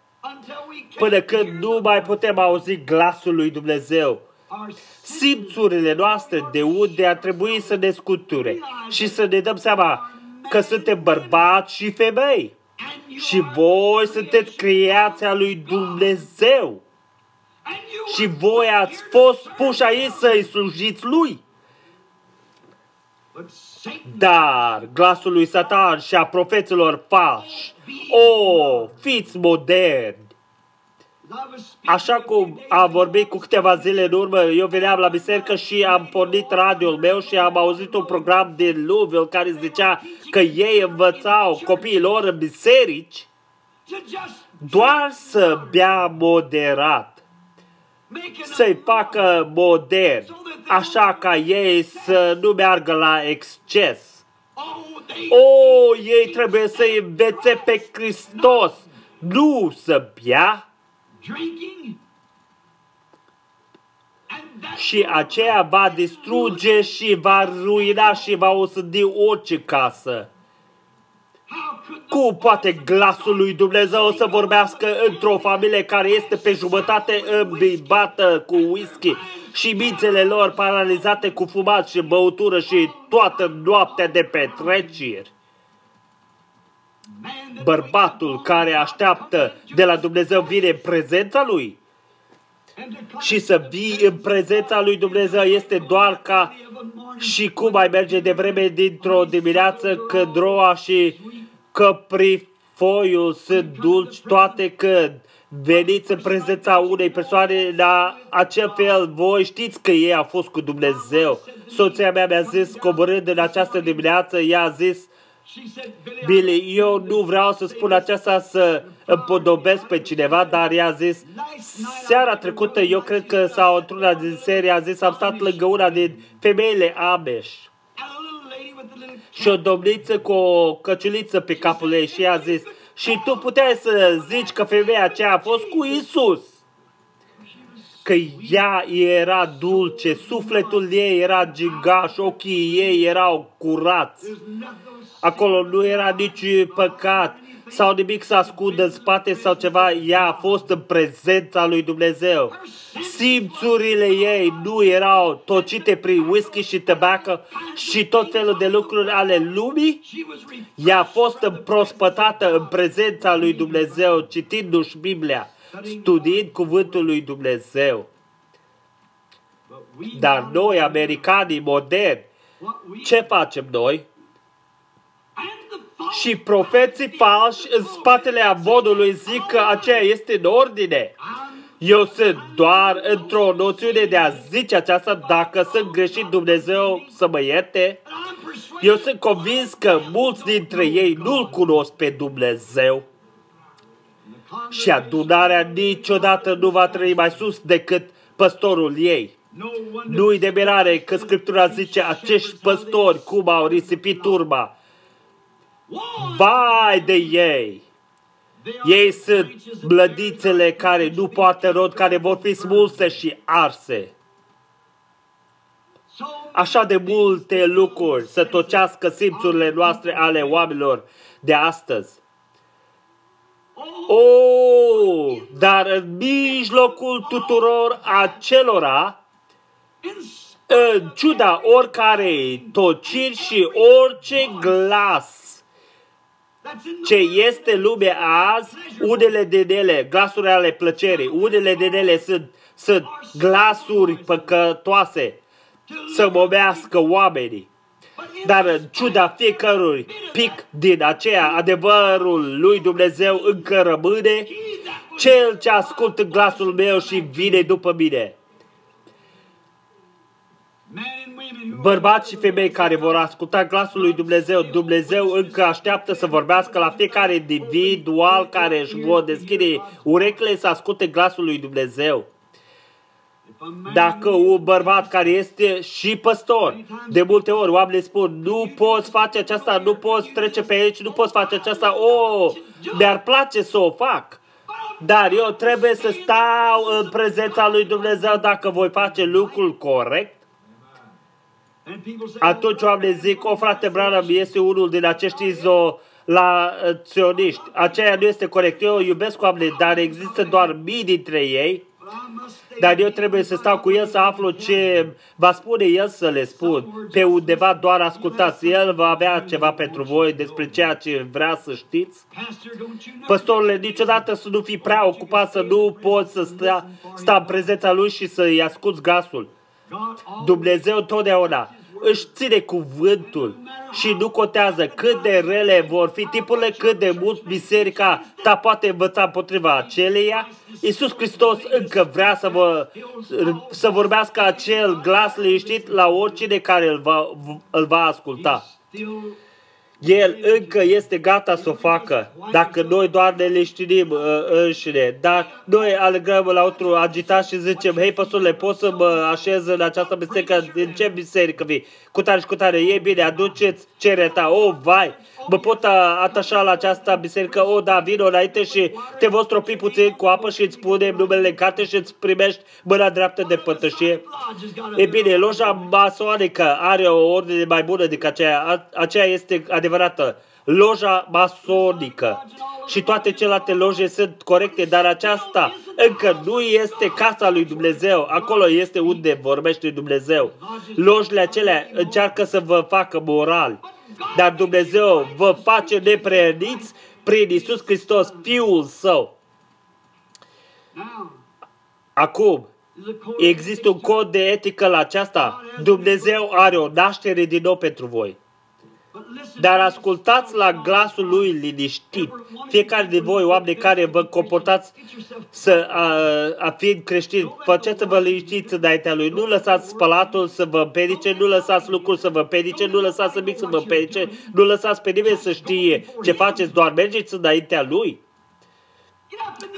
până când nu mai putem auzi glasul lui Dumnezeu. Simțurile noastre de unde ar trebui să ne scuture și să ne dăm seama că suntem bărbați și femei. Și voi sunteți creația lui Dumnezeu. Și voi ați fost puși aici să-i slujiți lui. Dar glasul lui Satan și a profeților falși, o, fiți moderni. Așa cum am vorbit cu câteva zile în urmă, eu veneam la biserică și am pornit radio-ul meu și am auzit un program din Louisville care zicea că ei învățau copiii lor în biserici doar să bea moderat, să-i facă modern, așa ca ei să nu meargă la exces. O, ei trebuie să-i învețe pe Hristos, nu să bea. Și aceea va distruge și va ruina și va osândi orice casă. Cum poate glasul lui Dumnezeu să vorbească într-o familie care este pe jumătate îmbibată cu whisky și mințele lor paralizate cu fumat și băutură și toată noaptea de petreceri? Bărbatul care așteaptă de la Dumnezeu vine în prezența lui. Și să vii în prezența lui Dumnezeu este doar ca și cum ai merge de vreme dintr-o dimineață când roa și căprifoiul sunt dulci toate când veniți în prezența unei persoane, la acel fel voi știți că ei au fost cu Dumnezeu. Soția mea mi-a zis, coborând în această dimineață, ea a zis, Billy, eu nu vreau să spun aceasta să împodobesc pe cineva, dar i-a zis, seara trecută, eu cred că sau într-una din serie, a zis, am stat lângă una din femeile Amish și o domniță cu o căciuliță pe capul ei și i-a zis, și tu puteai să zici că femeia aceea a fost cu Iisus. că ea era dulce, sufletul ei era gigaș, ochii ei erau curați. Acolo nu era nici păcat sau nimic să ascundă în spate sau ceva. Ea a fost în prezența lui Dumnezeu. Simțurile ei nu erau tocite prin whisky și tăbacă și tot felul de lucruri ale lumii. Ea a fost împrospătată în prezența lui Dumnezeu, citindu-și Biblia, studiind cuvântul lui Dumnezeu. Dar noi, americanii moderni, ce facem noi? Și profeții falși în spatele avodului zic că aceea este în ordine. Eu sunt doar într-o noțiune de a zice aceasta, dacă sunt greșit, Dumnezeu să mă ierte. Eu sunt convins că mulți dintre ei nu-L cunosc pe Dumnezeu. Și adunarea niciodată nu va trăi mai sus decât păstorul ei. Nu-i de mirare că Scriptura zice acești păstori cum au risipit urma. Vai de ei! Ei sunt blădițele care nu poartă rod, care vor fi smulse și arse. Așa de multe lucruri să tocească simțurile noastre ale oamenilor de astăzi. Oh, dar în mijlocul tuturor acelora, în ciuda oricărei tociri și orice glas ce este lumea azi, unele din ele, glasuri ale plăcerii, unele din ele sunt glasuri păcătoase să momească oamenii. Dar în ciuda fiecărui pic din aceea, adevărul lui Dumnezeu încă rămâne, cel ce ascultă glasul meu și vine după mine. Bărbați și femei care vor asculta glasul lui Dumnezeu, Dumnezeu încă așteaptă să vorbească la fiecare individual care își vor deschide urechile să asculte glasul lui Dumnezeu. Dacă un bărbat care este și păstor, de multe ori oamenii spun, nu poți face aceasta, nu poți trece pe aici, nu poți face aceasta, oh, mi-ar place să o fac. Dar eu trebuie să stau în prezența lui Dumnezeu dacă voi face lucrul corect. Atunci oamenii zic, o, frate Branham este unul din acești izolaționiști. Aceea nu este corect. Eu iubesc oamenii, dar există doar mii dintre ei. Dar eu trebuie să stau cu el să aflu ce va spune el să le spun. Pe undeva doar ascultați. El va avea ceva pentru voi despre ceea ce vrea să știți. Păstorile, niciodată să nu fii prea ocupat, să nu poți să stai în prezența lui și să-i asculți glasul. Dumnezeu totdeauna își ține cuvântul și nu contează cât de rele vor fi tipurile, cât de mult biserica ta poate învăța împotriva aceleia. Iisus Hristos încă vrea să vorbească acel glas liniștit la oricine care îl va asculta. El încă este gata să o facă, dacă noi doar ne leștinim înșine. Dar noi alergăm la altul agitat și zicem, hei păsurile, poți să mă așez în această biserică? În ce biserică vii? Cu tare și cu tare, e bine, aduceți cererea ta. Oh, vai, mă pot atașa la această biserică? Oh, da, vino înainte și te voi stropi puțin cu apă și îți punem numele în carte și îți primești mâna dreaptă de părtășie. E bine, loja masonică are o ordine mai bună decât aceea. Aceea este adevărată, loja masonică și toate celelalte loje sunt corecte, dar aceasta încă nu este casa lui Dumnezeu. Acolo este unde vorbește Dumnezeu. Lojile acelea încearcă să vă facă moral, dar Dumnezeu vă face neprihăniți prin Iisus Hristos, Fiul Său. Acum, există un cod de etică la aceasta. Dumnezeu are o naștere din nou pentru voi. Dar ascultați la glasul lui liniștit. Fiecare de voi, oameni care vă comportați să fiind creștini, faceți-vă liniștiți înaintea lui. Nu lăsați spălatul să vă împedice, nu lăsați lucruri să vă împedice, nu lăsați nimic să vă împedice, nu lăsați pe nimeni să știe ce faceți, doar mergeți înaintea lui.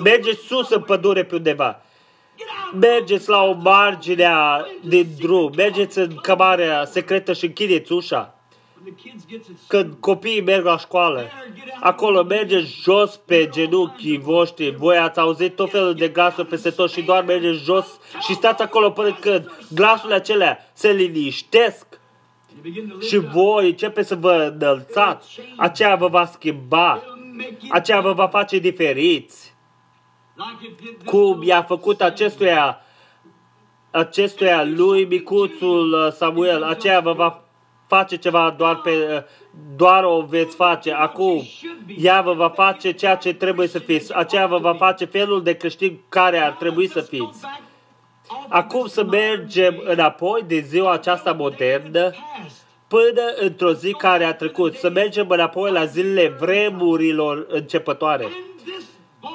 Mergeți sus în pădure pe undeva. Mergeți la o margine din drum, mergeți în cămarea secretă și închideți ușa. Când copiii merg la școală, acolo mergeți jos pe genunchii voștri. Voi ați auzit tot felul de glasuri peste tot și doar mergeți jos și stați acolo până când glasurile acelea se liniștesc și voi începeți să vă înălțați. Aceea vă va schimba. Aceea vă va face diferiți. Cum i-a făcut acestuia lui micuțul Samuel, aceea vă va face ceva, doar o veți face. Acum, ea vă va face ceea ce trebuie să fiți. Aceea vă va face felul de creștin care ar trebui să fiți. Acum să mergem înapoi de ziua aceasta modernă până într-o zi care a trecut. Să mergem înapoi la zilele vremurilor începătoare.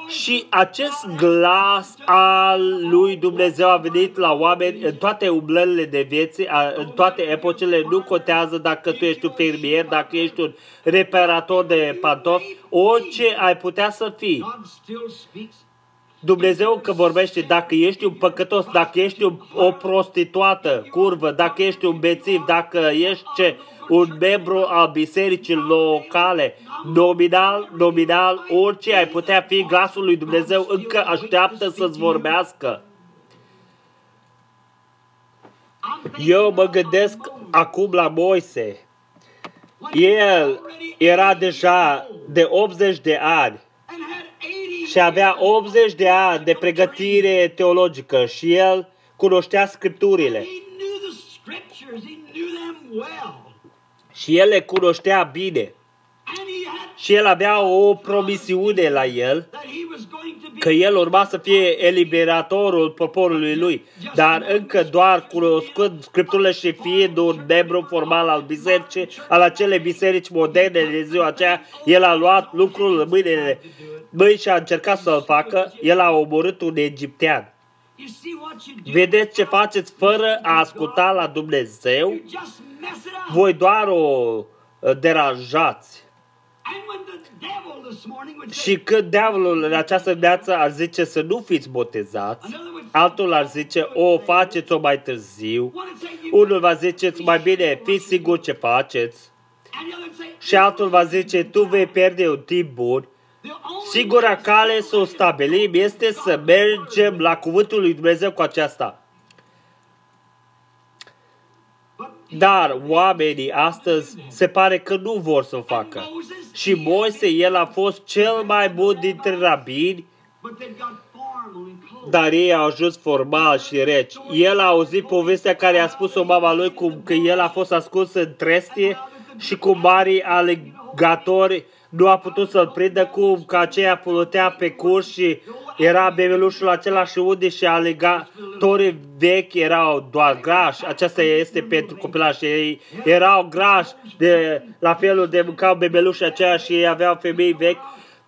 Și acest glas al lui Dumnezeu a venit la oameni în toate umblările de vieții, în toate epocele. Nu contează dacă tu ești un fermier, dacă ești un reparator de pantofi, orice ai putea să fii. Dumnezeu încă vorbește, dacă ești un păcătos, dacă ești o prostituată, curvă, dacă ești un bețiv, dacă ești un membru al bisericii locale, nominal, orice ai putea fi, glasul lui Dumnezeu încă așteaptă să-ți vorbească. Eu mă gândesc acum la Moise. El era deja de 80 de ani și avea 80 de ani de pregătire teologică și el cunoștea Scripturile. Și el le cunoștea bine. Și el avea o promisiune la el că el urma să fie eliberatorul poporului lui. Dar încă doar cunoscând Scripturile și fiind un membru formal al bisericii, al acelei biserici moderne de ziua aceea, el a luat lucrul în mâinile și a încercat să-l facă. El a omorât un egiptean. Vedeți ce faceți fără a asculta la Dumnezeu? Voi doar o deranjați. Și când diavolul în această dimineață ar zice să nu fiți botezați, altul ar zice, o faceți-o mai târziu, unul va zice, mai bine, fiți sigur ce faceți, și altul va zice, tu vei pierde un timp bun. Singura cale să o stabilim este să mergem la cuvântul lui Dumnezeu cu aceasta. Dar oamenii astăzi se pare că nu vor să o facă. Și Moise, el a fost cel mai bun dintre rabini, dar ei au ajuns formal și reci. El a auzit povestea care a spus-o mama lui, cum că el a fost ascuns în trestie și cu marii alegatori nu a putut să-l prindă, cum că aceea plutea pe curs și era bebelușul acela și unde și alegatorii vechi erau doar grași. Aceasta este pentru copilași. Ei erau grași de la felul de mâncau bebelușii aceea și ei aveau femei vechi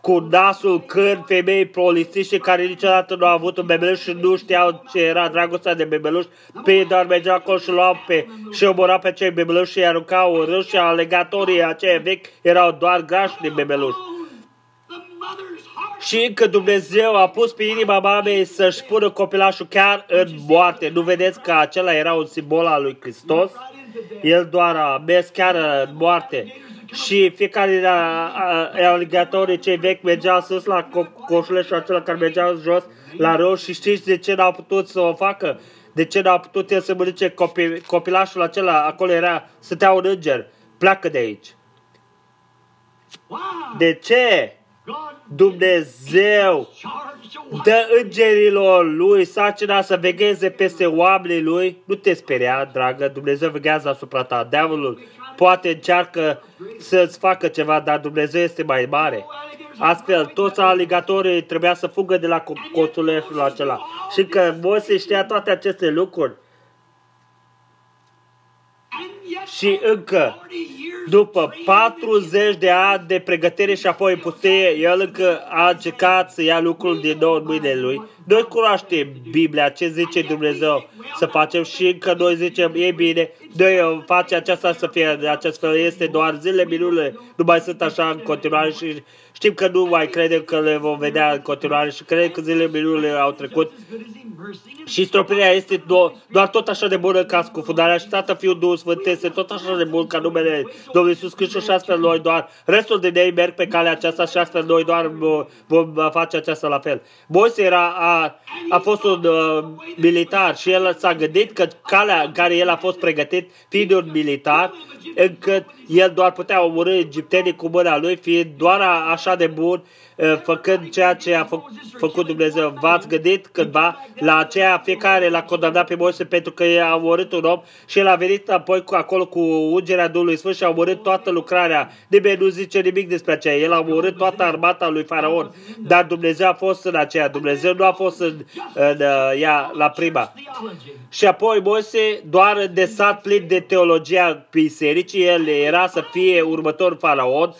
cu nasul când femei prolistiști care niciodată nu au avut un bebeluș și nu știau ce era dragostea de bebeluș. Pe doar mergeau acolo și luau și omorau pe cei bebeluși și îi aruncau în râs și alegatorii aceia vechi erau doar grași de bebeluș. Și încă Dumnezeu a pus pe inima mamei să-și pună copilașul chiar în moarte. Nu vedeți că acela era un simbol al lui Hristos? El doar a mers chiar în moarte. Și fiecare din alegatorii cei vechi mergeau sus la coșule și acela care mergeau jos la râu. Și știți de ce n-au putut să o facă? De ce n-au putut el să mănânce copilașul acela? Acolo era, stătea un înger. Pleacă de aici. De ce? Dumnezeu dă îngerilor lui sarcina să vegheze peste oamenii lui. Nu te speria, dragă, Dumnezeu veghează asupra ta. Diavolul poate încearcă să-ți facă ceva, dar Dumnezeu este mai mare. Astfel, toți alegatorii trebuia să fugă de la coțuleșul acela. Și că Moise știa toate aceste lucruri. Și încă, după 40 de ani de pregătire și apoi în pustie, el încă a încercat să ia lucrul din nou în mâinile lui Noi cunoaștem Biblia, ce zice Dumnezeu să facem și încă noi zicem, e bine, noi facem aceasta să fie de acest fel, este doar zile minune, nu mai sunt așa în continuare și știm că nu mai credem că le vom vedea în continuare și credem că zile minune au trecut și stropirea este doar tot așa de bună ca scufundarea și Tatăl, Fiul, Duhul Sfânt este tot așa de bun ca numele Domnului Iisus Hristos și astfel noi doar, restul de ei merg pe calea aceasta și astfel noi doar vom face aceasta la fel. Moise a fost un militar și el s-a gândit că calea în care el a fost pregătit, fiind un militar, încât el doar putea omorî egiptenii cu mâna lui, fiind doar așa de bun, făcând ceea ce a făcut Dumnezeu. V-ați gândit cândva la aceea, fiecare l-a condamnat pe Moise pentru că a omorât un om și el a venit apoi acolo cu ungerea Duhului Sfânt și a omorât toată lucrarea. Nimeni nu zice nimic despre aceea. El a omorât toată armata lui Faraon. Dar Dumnezeu a fost în aceea. Dumnezeu nu a fost în ea la prima. Și apoi Moise, doar îndesat plin de teologia bisericii, el era să fie următor Faraon.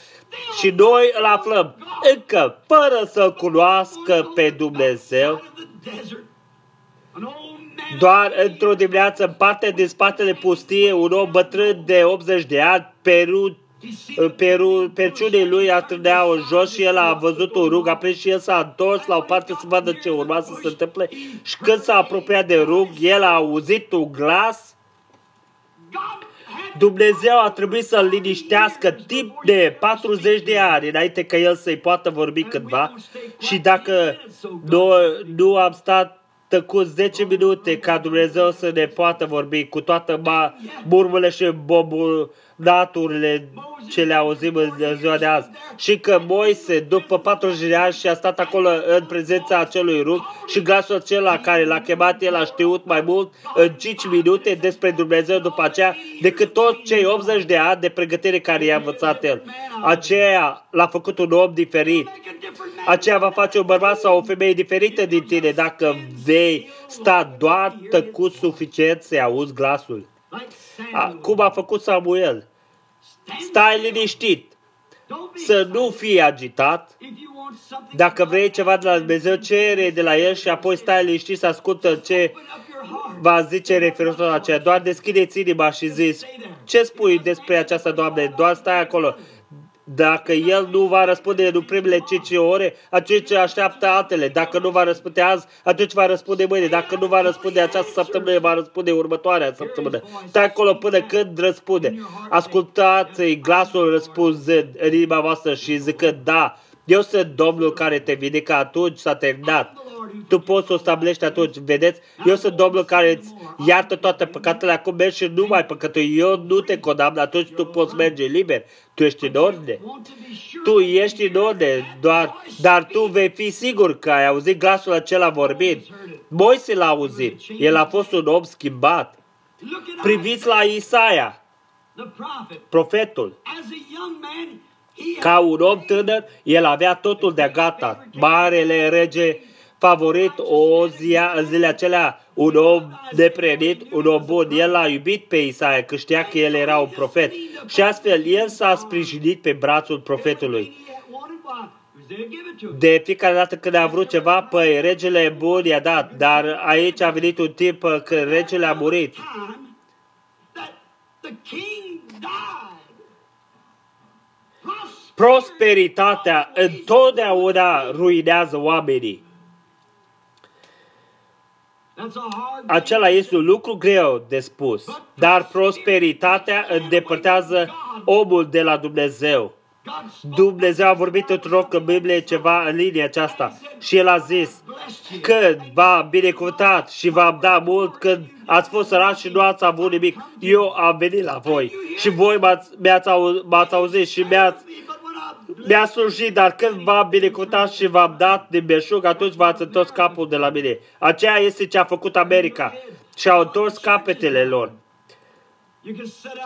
Și noi îl aflăm încă, fără să-L cunoască pe Dumnezeu, doar într-o dimineață, în parte din spatele pustie, un om bătrân de 80 de ani, perciunii lui atârneau în jos și el a văzut un rug aprins și el s-a întors la o parte să vadă ce urma să se întâmple. Și când s-a apropiat de rug, el a auzit un glas. Dumnezeu a trebuit să-l liniștească timp de 40 de ani înainte ca el să-i poată vorbi cândva. Și dacă nu am stat tăcuți 10 minute ca Dumnezeu să ne poată vorbi cu toate murmurile și bombunaturile ce le auzim în ziua de azi. Și că Moise, după 40 de ani, și-a stat acolo în prezența acelui rug și glasul acela care l-a chemat, el a știut mai mult în 5 minute despre Dumnezeu după aceea decât toți cei 80 de ani de pregătire care i-a învățat el. Aceea l-a făcut un om diferit. Aceea va face un bărbat sau o femeie diferită din tine dacă vei sta doar tăcut suficient să-i auzi glasul. Cum a făcut Samuel. Stai liniștit, să nu fii agitat. Dacă vrei ceva de la Dumnezeu, cere de la El și apoi stai liniștit să ascultă ce va zice referitor la aceea. Doar deschide-ți inima și zici, ce spui despre aceasta, Doamne? Doar stai acolo. Dacă el nu va răspunde în primele 5 ore, atunci așteaptă altele. Dacă nu va răspunde azi, atunci va răspunde mâine. Dacă nu va răspunde această săptămână, va răspunde următoarea săptămână. Stai acolo până când răspunde. Ascultați glasul răspunzând în inima voastră și zicând, da, eu sunt Domnul care te vindecă, atunci s-a terminat. Tu poți să o stabilești atunci, vedeți? Eu sunt Domnul care îți iartă toate păcatele, acum mergi și nu mai păcătui. Eu nu te condamn, atunci tu poți merge liber. Tu ești în ordine. Tu ești în ordine, dar tu vei fi sigur că ai auzit glasul acela vorbind. Moise l-a auzit. El a fost un om schimbat. Priviți la Isaia, profetul. Ca un om tânăr, el avea totul de gata. Marele rege favorit, Ozia, în zilele acelea, un om neprenit, un om bun. El l-a iubit pe Isaia, că știa că el era un profet. Și astfel, el s-a sprijinit pe brațul profetului. De fiecare dată când a vrut ceva, păi regele bun i-a dat, dar aici a venit un timp când regele a murit. Prosperitatea întotdeauna ruinează oamenii. Acela este un lucru greu de spus, dar prosperitatea îndepărtează omul de la Dumnezeu. Dumnezeu a vorbit într-o în Biblie ceva în linia aceasta și El a zis, când v-am binecuvântat și v-am dat mult, când ați fost săraci și nu ați avut nimic, eu am venit la voi și voi m-ați auzit și mi-a slujit, dar când v-am binecuvântat și v-am dat din belșug, atunci v-ați întors capul de la mine. Aceea este ce a făcut America și au întors capetele lor.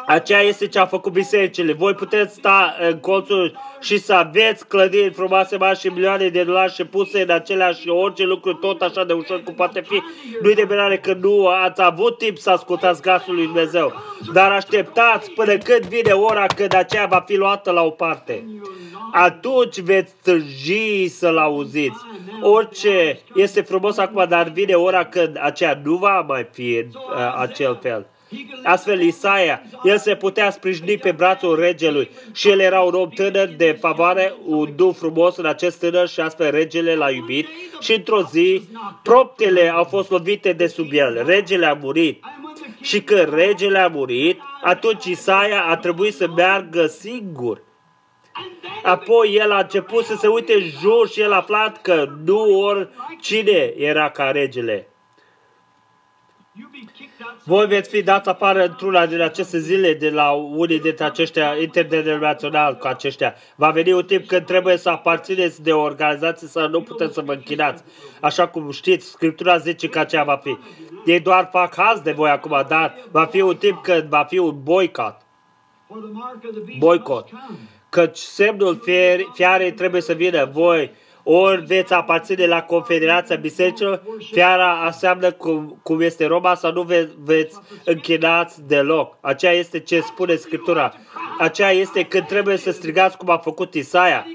Aceea este ce a făcut bisericile. Voi puteți sta în colțuri și să aveți clădiri frumoase mari și milioane de dolari și puse în aceleași și orice lucru tot așa de ușor cum poate fi. Nu-i de mirare că nu ați avut timp să ascultați glasul lui Dumnezeu, dar așteptați până când vine ora când aceea va fi luată la o parte. atunci veți târji să-l auziți. Orice este frumos acum, dar vine ora când aceea nu va mai fi acel fel. Astfel Isaia, el se putea sprijini pe brațul regelui și el era un om tânăr de favoare, un duh frumos în acest tânăr și astfel regele l-a iubit și într-o zi proptele au fost lovite de sub el. Regele a murit și când regele a murit, atunci Isaia a trebuit să meargă singur. Apoi el a început să se uite în jur și el a aflat că nu oricine era ca regele. Voi veți fi dați afară într-una din aceste zile de la unii dintre aceștia interdenominațional cu aceștia. Va veni un timp când trebuie să aparțineți de o organizație să nu puteți să vă închinați. Așa cum știți, Scriptura zice că aceea va fi. Ei doar fac haz de voi acum, dar va fi un timp când va fi un boicot. Boicot. Căci semnul fiarei trebuie să vină. Voi ori veți aparține la Confederația Bisericilor, fiara înseamnă cum este Roma, sau nu veți închinați deloc. Aceea este ce spune Scriptura. Aceea este când trebuie să strigați cum a făcut Isaia.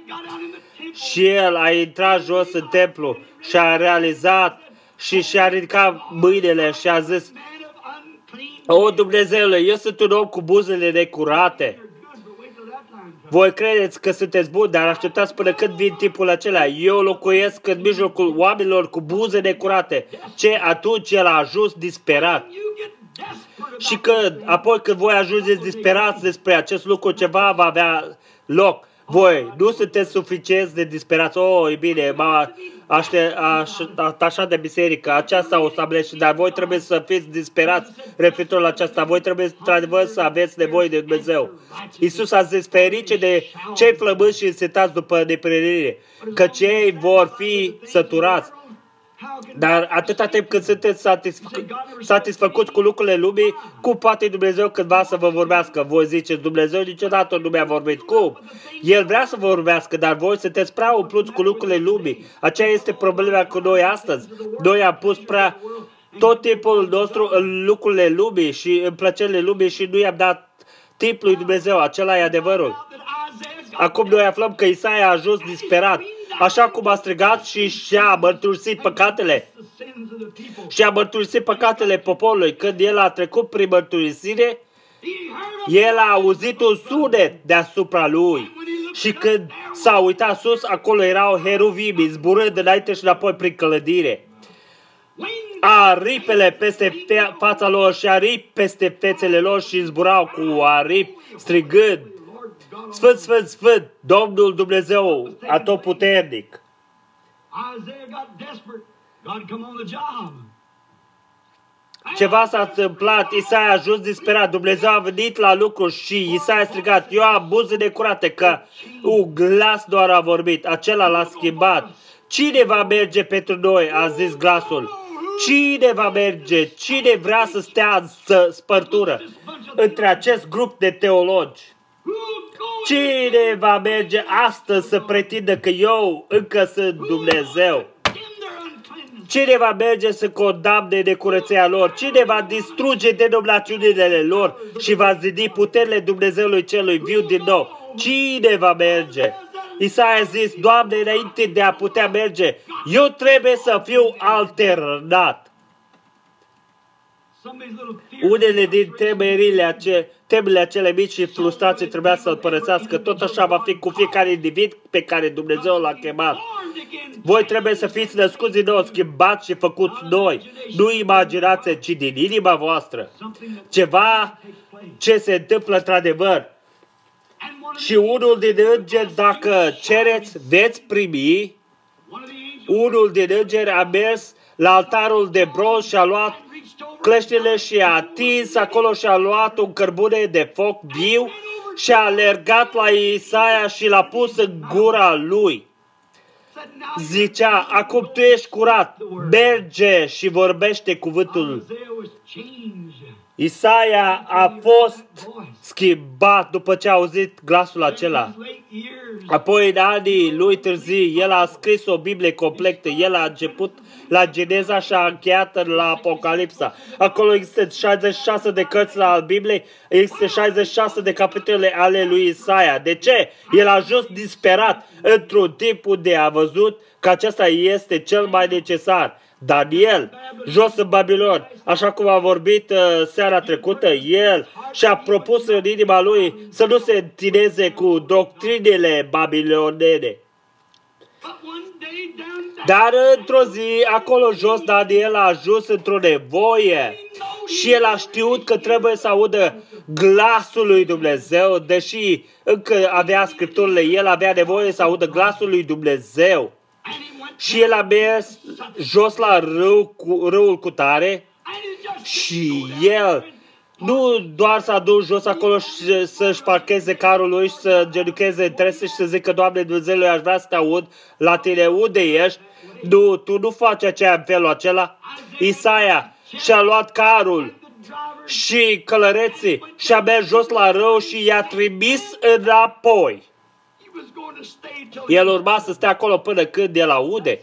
Și el a intrat jos în templu și a realizat și și-a ridicat mâinile și a zis: O, Dumnezeule, eu sunt un om cu buzele necurate. Voi credeți că sunteți buni, dar așteptați până când vin timpul acela. Eu locuiesc în mijlocul oamenilor cu buze necurate. Ce atunci el a ajuns disperat. Și când, apoi când voi ajungeți disperați despre acest lucru, ceva va avea loc. Voi nu sunteți suficienți de disperați. Oh, e bine, m-am atașat de biserică, aceasta o stabilește, dar voi trebuie să fiți disperați referitor la aceasta. Voi trebuie, într-adevăr, să aveți nevoie de Dumnezeu. Iisus a zis: ferice de cei flămânzi și însetați după neprihănire, că cei vor fi săturați. Dar atâta timp când sunteți satisfăcuți cu lucrurile lumii, cum poate Dumnezeu cândva să vă vorbească? Voi ziceți: Dumnezeu niciodată nu mi-a vorbit. Cum? El vrea să vă vorbească, dar voi sunteți prea umpluți cu lucrurile lumii. Aceea este problema cu noi astăzi. Noi am pus prea tot timpul nostru în lucrurile lumii și în plăcerile lumii și nu i-am dat timp lui Dumnezeu. Acela e adevărul. Acum noi aflăm că Isaia a ajuns disperat. Așa cum a strigat și și-a mărturisit păcatele. Și-a mărturisit păcatele poporului. Când el a trecut prin mărturisire, el a auzit un sunet deasupra lui. Și când s-a uitat sus, acolo erau heruvimi zburând înainte și înapoi prin clădire. Aripele peste fața lor și aripi peste fețele lor și zburau cu aripi strigând: Sfânt, Sfânt, Sfânt, Domnul Dumnezeu Atotputernic. Ceva s-a întâmplat, Isaia a ajuns disperat, Dumnezeu a venit la lucru și Isaia a strigat: Eu am buze necurate, că un glas doar a vorbit, acela l-a schimbat. Cine va merge pentru noi, a zis glasul. Cine va merge? Cine vrea să stea în spărtură? Între acest grup de teologi. Cine va merge astăzi să pretindă că eu încă sunt Dumnezeu? Cine va merge să condamne necurăția lor? Cine va distruge denominațiunile lor și va zidi puterile Dumnezeului celui viu din nou? Cine va merge? Isaia a zis: Doamne, înainte de a putea merge, eu trebuie să fiu alternat. Unele din temerile acele mici și frustrații trebuia să-l părăsească. Tot așa va fi cu fiecare individ pe care Dumnezeu l-a chemat. Voi trebuie să fiți născuți din nou, schimbați și făcuți noi. Nu imaginați, ci din inima voastră. Ceva ce se întâmplă într-adevăr. Și unul din îngeri, dacă cereți, veți primi. Unul din îngeri a mers la altarul de bronz și a luat cleștile și a atins acolo și a luat un cărbune de foc viu și a alergat la Isaia și l-a pus în gura lui. Zicea: Acum tu ești curat, merge și vorbește cuvântul. Isaia a fost schimbat după ce a auzit glasul acela. Apoi, în anii lui târzii, el a scris o Biblie completă. El a început la Geneza și a încheiat la Apocalipsa. Acolo există 66 de cărți la Biblie, există 66 de capitole ale lui Isaia. De ce? El a ajuns disperat într-un timpul de a văzut că acesta este cel mai necesar. Daniel, jos în Babilon, așa cum a vorbit seara trecută, el și-a propus în inima lui să nu se întineze cu doctrinele babilonene. Dar într-o zi, acolo jos, Daniel a ajuns într-o nevoie și el a știut că trebuie să audă glasul lui Dumnezeu, deși încă avea scripturile, el avea nevoie să audă glasul lui Dumnezeu. Și el a mers jos la râul Cutare și el nu doar s-a dus jos acolo și să-și parcheze carul lui și să genucheze în trese și să zică, Doamne Dumnezeule, aș vrea să te aud la tine, unde ești? Nu, tu nu faci aceea în felul acela. Isaia și-a luat carul și călăreții și-a mers jos la râu și i-a trimis înapoi. El urma să stea acolo până când el aude.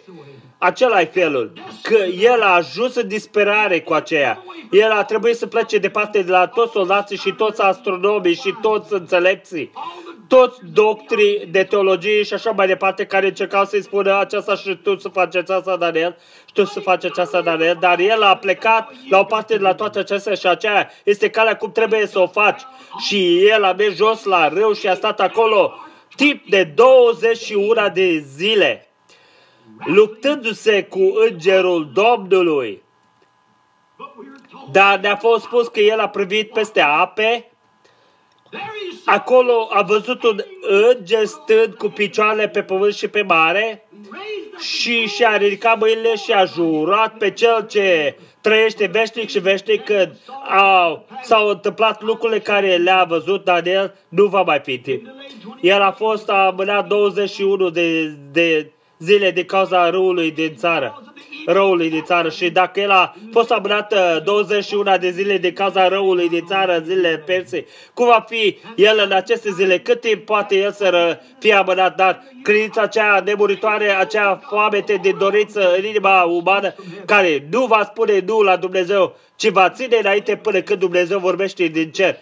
Acela-i felul. Că el a ajuns în disperare cu aceea. El a trebuit să plece departe de la toți soldații și toți astronomii și toți înțelepții. Toți doctorii de teologie și așa mai departe care încercau să-i spună aceasta și tu să faci aceasta, Daniel. Și tu să faci aceasta, Daniel. Dar el a plecat la o parte de la toate acestea și aceea este calea cum trebuie să o faci. Și el a mers jos la râu și a stat acolo timp de 21 de zile, luptându-se cu Îngerul Domnului. Dar ne-a fost spus că el a privit peste ape. Acolo a văzut un înger stând cu picioarele pe pământ și pe mare și și-a ridicat mâinile și a jurat pe cel ce trăiește veșnic și veșnic când s-au întâmplat lucrurile care le-a văzut, Daniel nu va mai fi timp. El a fost amânat 21 de zile din cauza râului din țară. Răului din țară și dacă el a fost amânat 21 de zile din cauza răului din țară, zilele Persei, cum va fi el în aceste zile? Cât timp poate el să fie amânat? Dar credința aceea nemuritoare, aceea foamete de dorință în inima umană, care nu va spune nu la Dumnezeu, ci va ține înainte până când Dumnezeu vorbește din cer.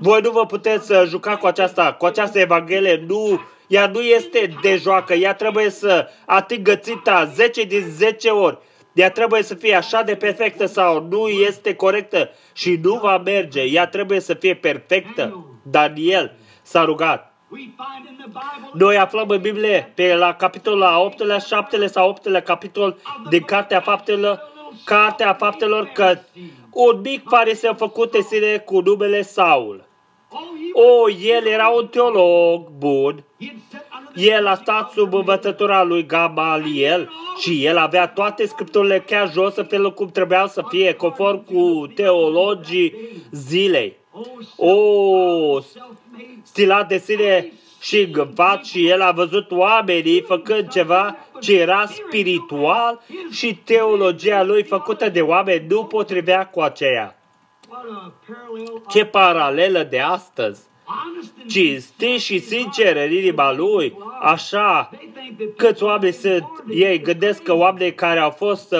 Voi nu vă puteți juca cu aceasta, Evanghelie, nu. Ea nu este de joacă, ea trebuie să atingă ținta 10 din 10 ori. Ea trebuie să fie așa de perfectă sau nu este corectă și nu va merge. Ea trebuie să fie perfectă. Daniel s-a rugat. Noi aflăm în Biblie, pe la capitolul 8-lea, 7-lea sau 8-lea capitol din Cartea Faptelor, că un mic fariseu făcut de sine cu numele Saul. El era un teolog bun. El a stat sub învățătura lui Gamaliel și el avea toate scripturile chiar jos în felul cum trebuiau să fie, conform cu teologii zilei. Stilat de sine și îngânfat și el a văzut oamenii făcând ceva ce era spiritual și teologia lui făcută de oameni nu potrivea cu aceea. Ce paralelă de astăzi! Cinstit și sincer în inima lui, așa câți oameni sunt, ei gândesc că oamenii care au fost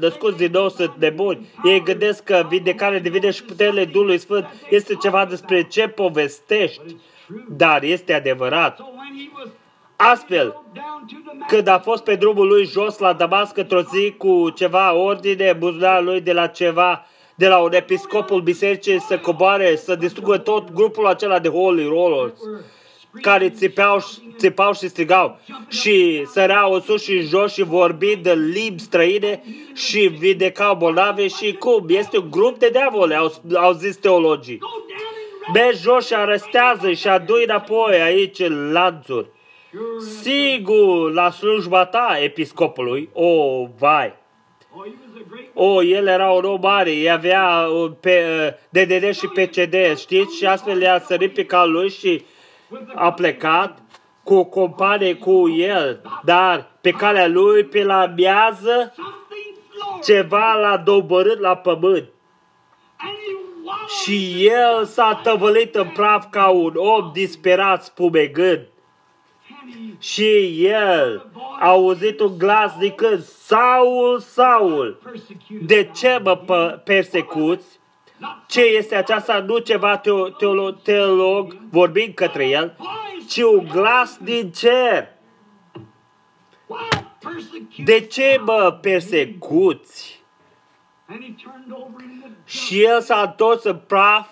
născuți din nou sunt nebuni, ei gândesc că vindecarea divină și puterile Duhului Sfânt este ceva despre ce povestești, dar este adevărat. Astfel, când a fost pe drumul lui jos la Damasc într-o zi cu ceva ordine, buzunar lui de la un episcopul bisericii să coboare, să distrugă tot grupul acela de Holy Rollers, care țipau și strigau și săreau în sus și în jos și vorbind de limbi străine și vindecau bolnave și cum? Este un grup de diavole, au zis teologii. Mergi jos și arestează-i și adu-i înapoi aici în lanțuri. Sigur, la slujba ta, episcopului, vai! El era un om mare, avea DDD și PCD, știți? Și astfel i-a sărit pe cal lui și a plecat cu o companie cu el. Dar pe calea lui, pe la miază, ceva l-a doborât la pământ. Și el s-a tăvălit în praf ca un om disperat, spumegând. Și el a auzit un glas zicând, Saul, Saul, de ce mă persecuți? Ce este aceasta? Nu ceva teolog vorbind către el, ci un glas din cer. De ce mă persecuți? Și el s-a întors în praf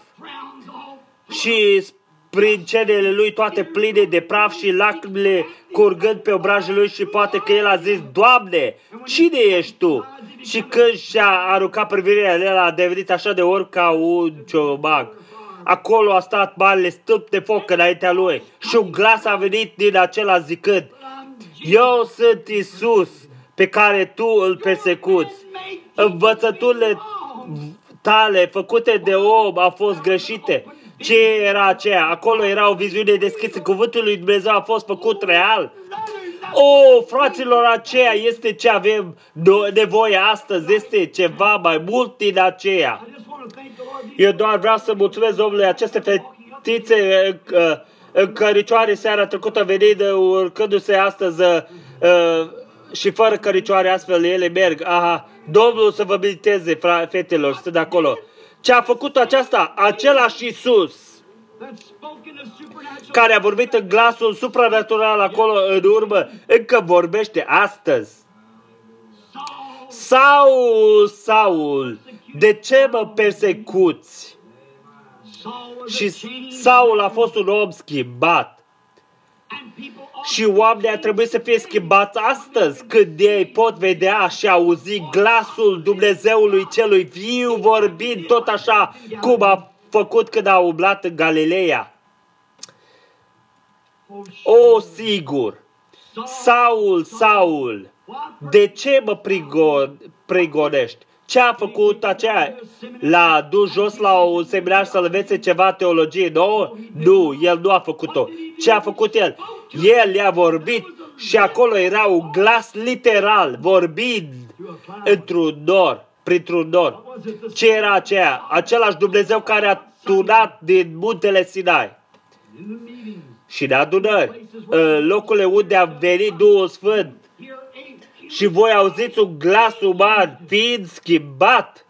și prin cenele lui toate pline de praf și lacrimile curgând pe obrajul lui și poate că el a zis, Doamne, cine ești Tu? Și când și-a aruncat privirea, el a devenit așa de orb ca un ciomac. Acolo a stat marele stâlp de foc înaintea lui și un glas a venit din acela zicând, Eu sunt Iisus pe care tu îl persecuți. Învățăturile tale făcute de om au fost greșite. Ce era aceea? Acolo era o viziune deschisă. Cuvântul lui Dumnezeu a fost făcut real. O, fraților, aceea este ce avem nevoie astăzi. Este ceva mai mult din aceea. Eu doar vreau să mulțumesc Domnului aceste fetițe în căricioare seara trecută venind urcându-se astăzi și fără căricioare astfel ele merg. Aha. Domnul să vă binecuvânteze, fetelor, sunt acolo. Ce a făcut aceasta? Același Iisus care a vorbit în glasul supranatural acolo în urmă, încă vorbește astăzi. Saul, Saul, de ce mă persecuți? Și Saul a fost un om schimbat. Și oamenii ar trebui să fie schimbați astăzi când ei pot vedea și auzi glasul Dumnezeului celui viu vorbind tot așa cum a făcut când a umblat în Galileea. O, sigur! Saul, Saul, de ce mă prigonești? Ce a făcut aceea? L-a dus jos la un seminar să învețe ceva teologie nouă? Nu, el nu a făcut-o. Ce a făcut el? El le-a vorbit și acolo era un glas literal, vorbind într-un nor, printr-un nor. Ce era aceea? Același Dumnezeu care a tunat din muntele Sinai. Și în adunări, în locurile unde a venit Duhul Sfânt, și voi auziți un glas uman fiind schimbat.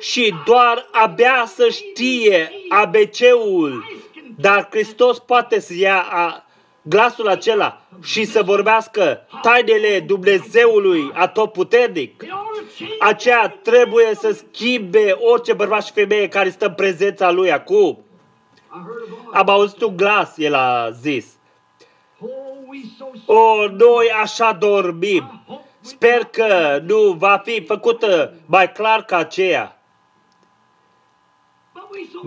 Și doar abia să știe ABC-ul, dar Hristos poate să ia glasul acela și să vorbească tainele Dumnezeului atotputernic. Aceea trebuie să schimbe orice bărbat și femeie care stă în prezența lui acum. Am auzit un glas, el a zis. O, noi așa dormim. Sper că nu va fi făcută mai clar ca aceea.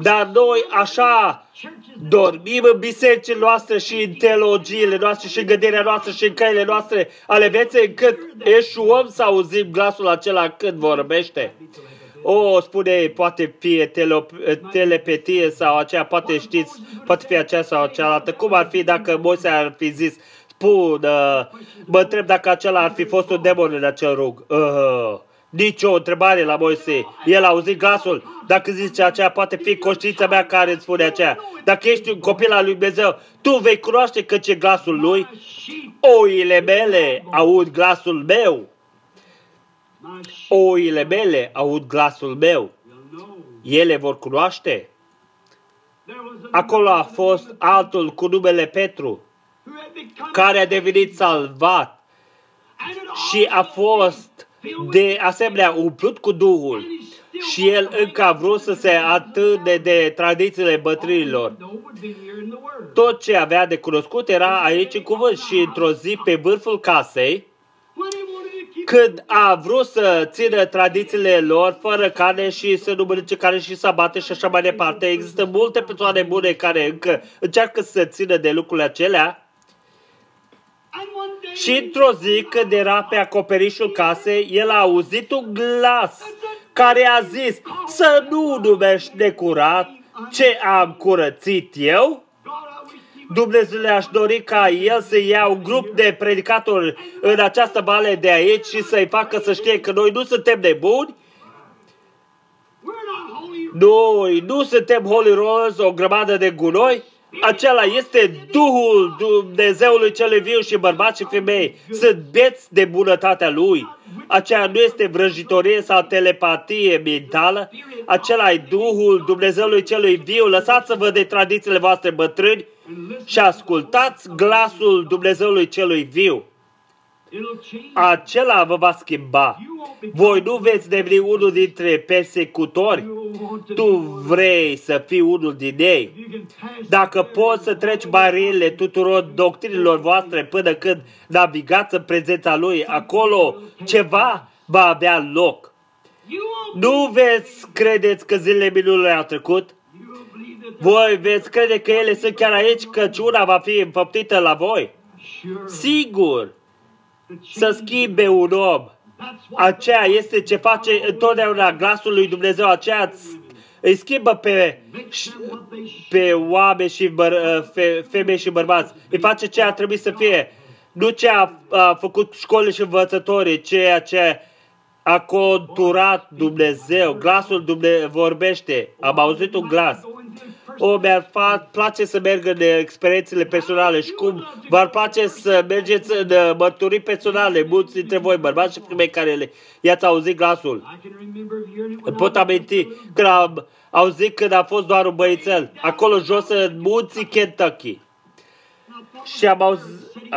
Dar noi așa dormim în bisericile noastre și în teologiile noastre și în gândirea noastră și în căile noastre ale vieții încât eșuăm să auzim glasul acela când vorbește. O, spune, poate fi telepetie sau aceea, poate știți, poate fi aceea sau cealaltă. Cum ar fi dacă Moise ar fi zis, spun, mă întreb dacă acela ar fi fost un demon în acel rug. Nici o întrebare la Moise. El a auzit glasul. Dacă zice aceea, poate fi conștiința mea care îmi spune aceea. Dacă ești un copil al lui Dumnezeu, tu vei cunoaște căci e glasul lui. Oile mele aud glasul meu. Oile mele aud glasul meu. Ele vor cunoaște. Acolo a fost altul cu numele Petru, care a devenit salvat și a fost de asemenea umplut cu Duhul. Și el încă a vrut să se atârne de tradițiile bătrânilor. Tot ce avea de cunoscut era aici în cuvânt și într-o zi pe vârful casei, când a vrut să țină tradițiile lor fără carne și să nu mănânce carne și să bate și așa mai departe. Există multe persoane bune care încă încearcă să țină de lucrurile acelea. Și într-o zi, când era pe acoperișul casei, el a auzit un glas care a zis, să nu numești necurat ce am curățit eu. Dumnezeu le-aș dori ca el să ia un grup de predicatori în această vale de aici și să-i facă să știe că noi nu suntem nebuni. Noi nu suntem Holy Rolls, o grămadă de gunoi. Acela este Duhul Dumnezeului cel viu și bărbați și femei. Sunt beți de bunătatea Lui. Aceea nu este vrăjitorie sau telepatie mentală. Acela e Duhul Dumnezeului celui viu. Lăsați-vă de tradițiile voastre bătrâni și ascultați glasul Dumnezeului celui viu. Acela vă va schimba. Voi nu veți deveni unul dintre persecutori. Tu vrei să fii unul din ei. Dacă poți să treci barierele tuturor doctrinilor voastre până când navigați în prezența Lui, acolo ceva va avea loc. Nu veți credeți că zilele minunilor au trecut. Voi veți crede că ele sunt chiar aici, căci una va fi înfăptită la voi. Sigur, să schimbe un om. Aceea este ce face întotdeauna glasul lui Dumnezeu. Aceea îi schimbă pe oameni și femei și bărbați. Îi face ce a trebuit să fie. Nu ce a făcut școlile și învățătorii, ceea ce a conturat Dumnezeu. Glasul Dumnezeu vorbește. Am auzit un glas. O, mi-ar place să merg în experiențele personale și cum v-ar place să mergeți în mărturii personale, mulți dintre voi, bărbați și femei care i-ați auzit glasul. Pot aminti când am auzit când a fost doar un băiețel, acolo jos în munții Kentucky. Și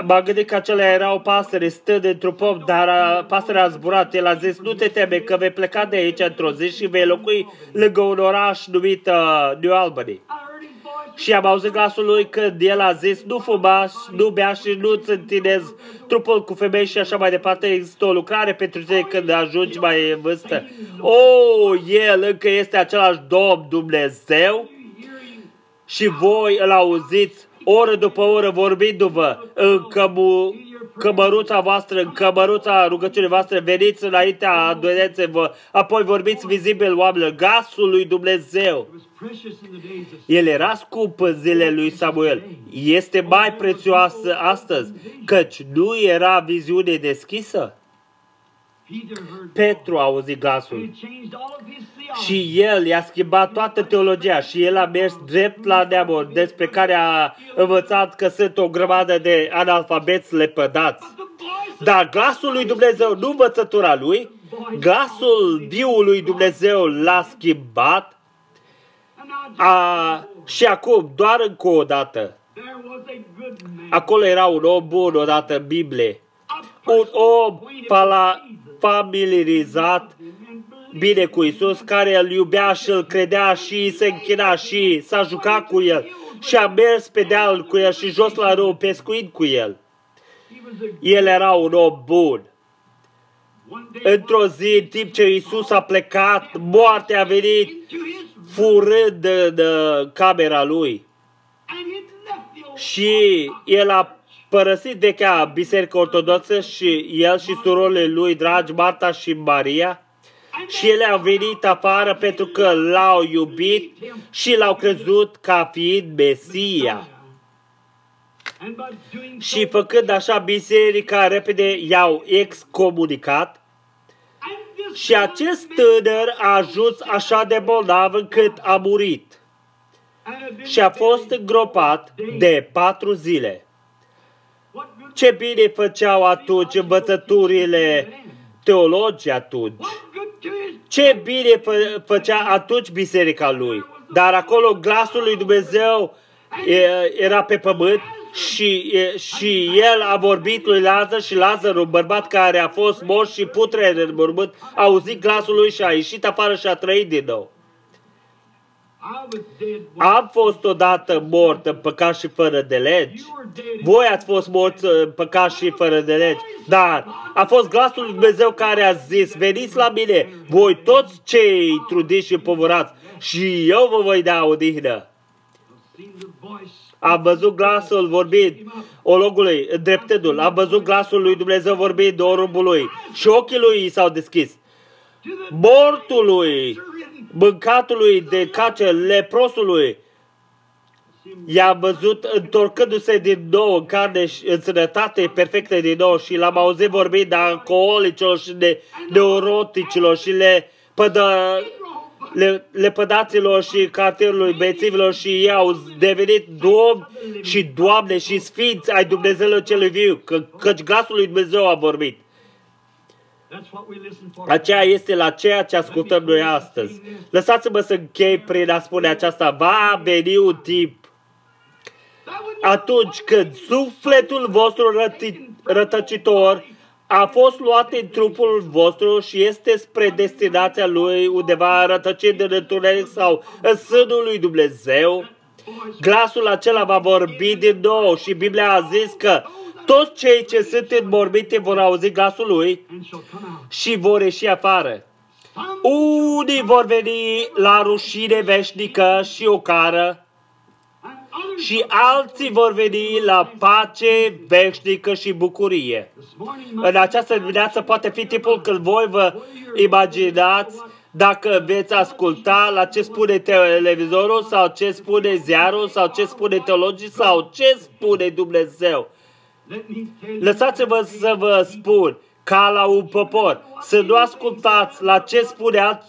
m-am gândit că acelea era o pasăre stând într-un pom, dar pasărea a zburat. El a zis, nu te teme că vei pleca de aici într-o zi și vei locui lângă un oraș numit New Albany. Și am auzit glasul lui când el a zis, nu fuma, nu bea și nu-ți întinezi trupul cu femei și așa mai departe. Există o lucrare pentru tine când ajungi mai în vârstă. Oh, el încă este același Domn Dumnezeu și voi îl auziți oră după oră vorbindu-vă în cămăruța voastră, în cămăruța rugăciunii voastre, veniți înaintea adoreței, apoi vorbiți vizibil oamenilor, glasul lui Dumnezeu. El era scump în zilele lui Samuel. Este mai prețioasă astăzi, căci nu era viziune deschisă. Petru a auzit glasul și el i-a schimbat toată teologia și el a mers drept la neamuri despre care a învățat că sunt o grămadă de analfabeți lepădați. Dar glasul lui Dumnezeu, nu învățătura lui, glasul Fiului Dumnezeu l-a schimbat și acum, doar încă o dată, acolo era un om bun odată în Biblie, un om familiarizat bine cu Iisus, care îl iubea și îl credea și se închina și s-a jucat cu el și a mers pe deal cu el și jos la râu pescuind cu el. El era un om bun. Într-o zi, în timp ce Iisus a plecat, moartea a venit furând în camera lui și el a părăsit vechea biserică ortodoxă și el și surorile lui dragi, Marta și Maria, și ele au venit afară pentru că l-au iubit și l-au crezut ca fiind Mesia. Și făcând așa, biserica repede i-au excomunicat și acest tânăr a ajuns așa de bolnav încât a murit și a fost îngropat de 4 zile. Ce bine făceau atunci învățăturile teologii atunci. Ce bine făcea atunci biserica lui. Dar acolo glasul lui Dumnezeu era pe pământ și el a vorbit lui Lazar și Lazar, un bărbat care a fost moș și putred în mormânt, a auzit glasul lui și a ieșit afară și a trăit din nou. Am fost odată mort în păcat și fără de legi. Voi ați fost morți în păcat și fără de legi. Dar a fost glasul lui Dumnezeu care a zis, veniți la mine, voi toți cei trudiți și împovărați, și eu vă voi da odihnă. Am văzut glasul vorbind ologului, îndreptându-l. Am văzut glasul lui Dumnezeu vorbind orumbului și ochii lui s-au deschis. Mortului, mâncatului de cace, leprosului, i-am văzut întorcându-se din nou în carne și în sănătate perfectă din nou și l-am auzit vorbind de alcoolicilor și de neuroticilor și le lepădaților și cartierului bețivilor și ei au devenit domni și doamne și sfinți ai Dumnezeului celui viu, căci glasul lui Dumnezeu a vorbit. Aceea este la ceea ce ascultăm noi astăzi. Lăsați-mă să închei prin a spune aceasta. Va veni un timp atunci când sufletul vostru rătăcitor a fost luat în trupul vostru și este spre destinația lui undeva rătăcit în întuneric sau în sânul lui Dumnezeu. Glasul acela va vorbi din nou și Biblia a zis că toți cei ce sunt înmorbite vor auzi glasul lui și vor ieși afară. Unii vor veni la rușine veșnică și ocară și alții vor veni la pace veșnică și bucurie. În această dimineață poate fi timpul când voi vă imaginați dacă veți asculta la ce spune televizorul sau ce spune ziarul sau ce spune teologii sau ce spune Dumnezeu. Lăsați-mă să vă spun, ca la un popor, să nu ascultați la ce spune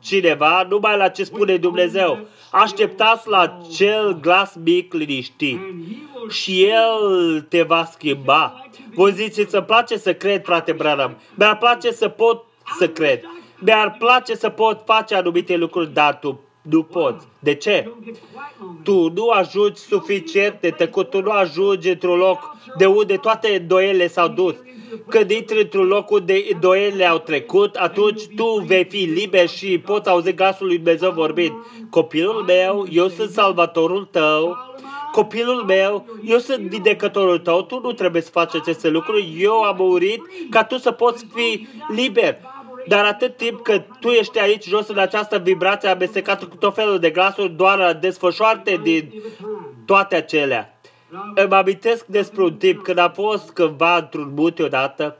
cineva, numai la ce spune Dumnezeu. Așteptați la cel glas mic liniștit și El te va schimba. Voi ziceți, îmi place să cred, frate Branham, mi-ar place să pot să cred, mi-ar place să pot face anumite lucruri, dar tu nu poți. De ce? Tu nu ajungi suficient de tăcut, tu nu ajungi într-un loc de unde toate îndoielile s-au dus. Când intri într-un loc unde îndoielile au trecut, atunci tu vei fi liber și poți auzi glasul lui Dumnezeu vorbind. Copilul meu, eu sunt salvatorul tău. Copilul meu, eu sunt vindecătorul tău. Tu nu trebuie să faci aceste lucruri. Eu am murit ca tu să poți fi liber. Dar atât timp cât tu ești aici jos în această vibrație amestecată cu tot felul de glasuri, doar desfășoarte din toate acelea. Îmi amintesc despre un timp când am fost cândva într-un munte odată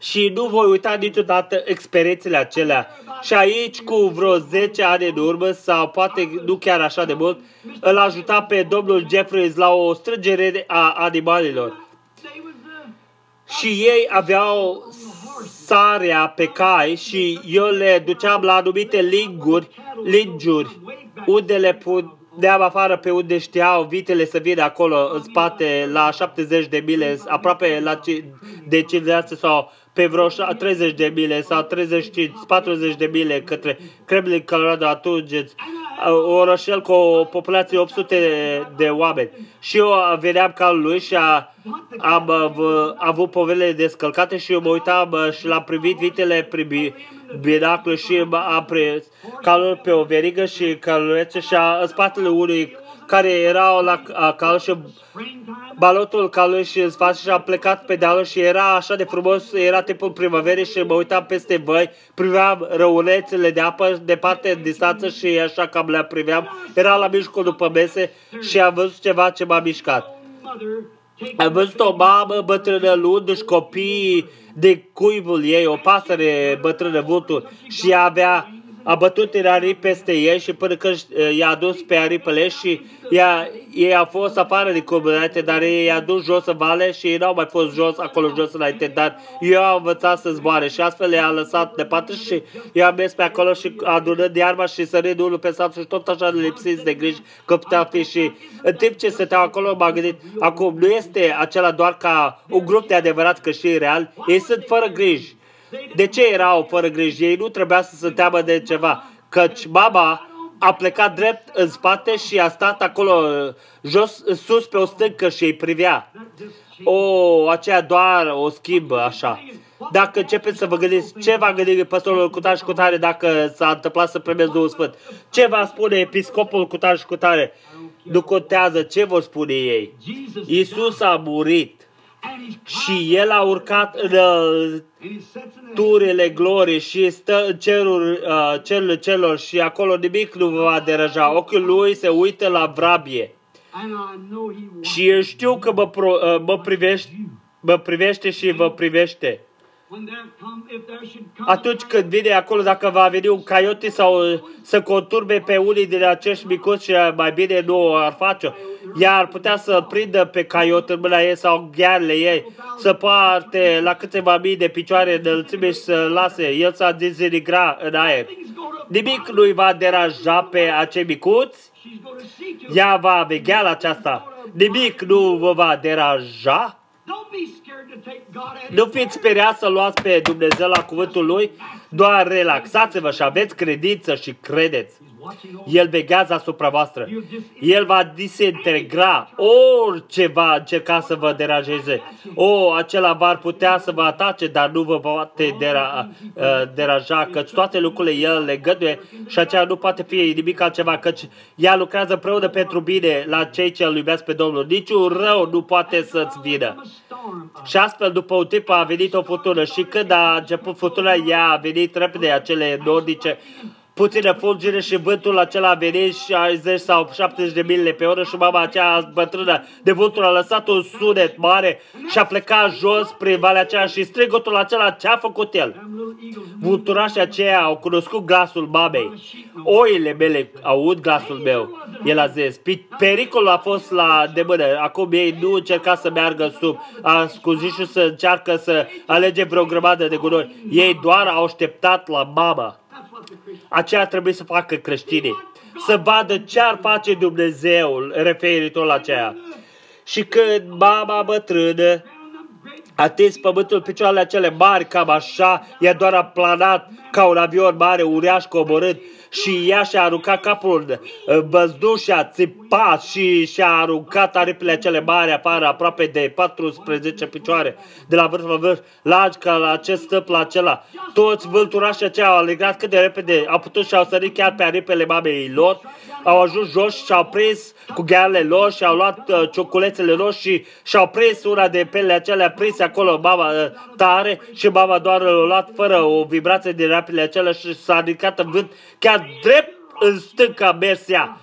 și nu voi uita niciodată experiențele acelea. Și aici, cu vreo 10 ani în urmă, sau poate nu chiar așa de mult, îl ajuta pe domnul Jeffries la o strângere a animalelor. Și ei aveau sarea pe cai și eu le duceam la anumite linguri unde le puneam afară pe unde știau vitele să vină acolo în spate la 70 de mile, aproape la de 50 sau pe vreo 30 de mile sau 35, 40 de mile către Cremlin, Colorado, atunci orășel cu o populație 800 de oameni. Și eu veneam ca lui și am avut povelele descălcate și eu mă uitam și l-am privit vitele prin binaclu și am prins calul pe o verigă și călurețe și în spatele unui care erau la cal și balotul calului și în spate și am plecat pe dealul și era așa de frumos, era timpul primăverii și mă uitam peste văi, priveam răulețele de apă departe în distanță și așa cam le priveam, era la mijlocul după mese și am văzut ceva ce m-a mișcat. Am văzut o mamă bătrână luându-și copiii de cuibul ei, o pasăre bătrână vultur și ea a bătut în aripi peste ei și până când i-a dus pe aripele și ei au fost afară din comunitate, dar ei i-a dus jos în vale și ei n-au mai fost acolo jos înainte, dar eu am învățat să zboare și astfel i-a lăsat de patru și eu am mers pe acolo și adunând iarba și sărind unul pe satul și tot așa lipsiți de griji că putea fi și în timp ce stăteau acolo m-am gândit, acum nu este acela doar ca un grup de adevărat creștini reali, ei sunt fără griji. De ce erau fără griji? Ei nu trebuia să se teamă de ceva, căci mama a plecat drept în spate și a stat acolo sus pe o stâncă și îi privea. Aceea doar o schimbă așa. Dacă începeți să vă gândiți ce va gândi păstorul cutare și cutare dacă s-a întâmplat să primești Duhul Sfânt, ce va spune episcopul cutare și cutare, nu contează ce vor spune ei. Iisus a murit. Și El a urcat în turile glorii și stă în cerul celor și acolo nimic nu va deranja. Ochiul Lui se uită la vrabie. Și eu știu că mă privește și vă privește. Atunci când vine acolo, dacă va veni un coyote sau să conturbe pe unii din acești micuți, mai bine nu ar face. Ea ar putea să prindă pe coyote în mâna ei sau ghearele ei, să parte la câteva mii de picioare înălțime și să lase. El s-a dezinigra în aer. Nimic nu-i va deranja pe acei micuți. Ea va veghea la aceasta. Nimic nu vă va deranja. Nu fiți speriați să luați pe Dumnezeu la cuvântul Lui, doar relaxați-vă și aveți credință și credeți. El veghează asupra voastră. El va disintegra orice va încerca să vă deranjeze. Acela v-ar putea să vă atace, dar nu vă poate deranja, căci toate lucrurile El le găduie și aceea nu poate fi nimic altceva, căci ea lucrează împreună pentru bine la cei ce Îl iubesc pe Domnul. Niciun rău nu poate să-ți vină. Și astfel, după un timp, a venit o furtună și când a început furtuna, ea a venit repede, acele nordice, puțină fulgere și vântul acela a venit 60 sau 70 de mile pe oră și mama aceea bătrână de vântul a lăsat un sunet mare și a plecat jos prin valea aceea și strigotul acela ce a făcut el. Vulturașii aceia au cunoscut glasul mamei. Oile mele aud glasul meu. El a zis, pericolul a fost la demână. Acum ei nu încerca să meargă sub ascunzișul să încearcă să alege vreo grămadă de gunoi. Ei doar au așteptat la mama. Aceea trebuie să facă creștinii, să vadă ce ar face Dumnezeul referitor la aceea. Și când mama bătrână a tins pământul picioarele acele mari, cam așa, ea doar a planat ca un avion mare, uriaș coborând și ea și-a aruncat capul în văzduh și a țipat și și-a aruncat aripile acele mari afară, aproape de 14 picioare, de la vârf la vârf, largi ca la acest stâlp la acela. Toți vâlturașii aceia au alegrat cât de repede, au putut și au sărit chiar pe aripele mamei lor, au ajuns jos și au prins cu ghearele lor și au luat cioculețele lor și și-au prins una de pelele acelea, prins acolo mama tare și mama doar l-a luat fără o vibrație din aripile acelea și s-a ridicat în vânt chiar drept în stânca mersia,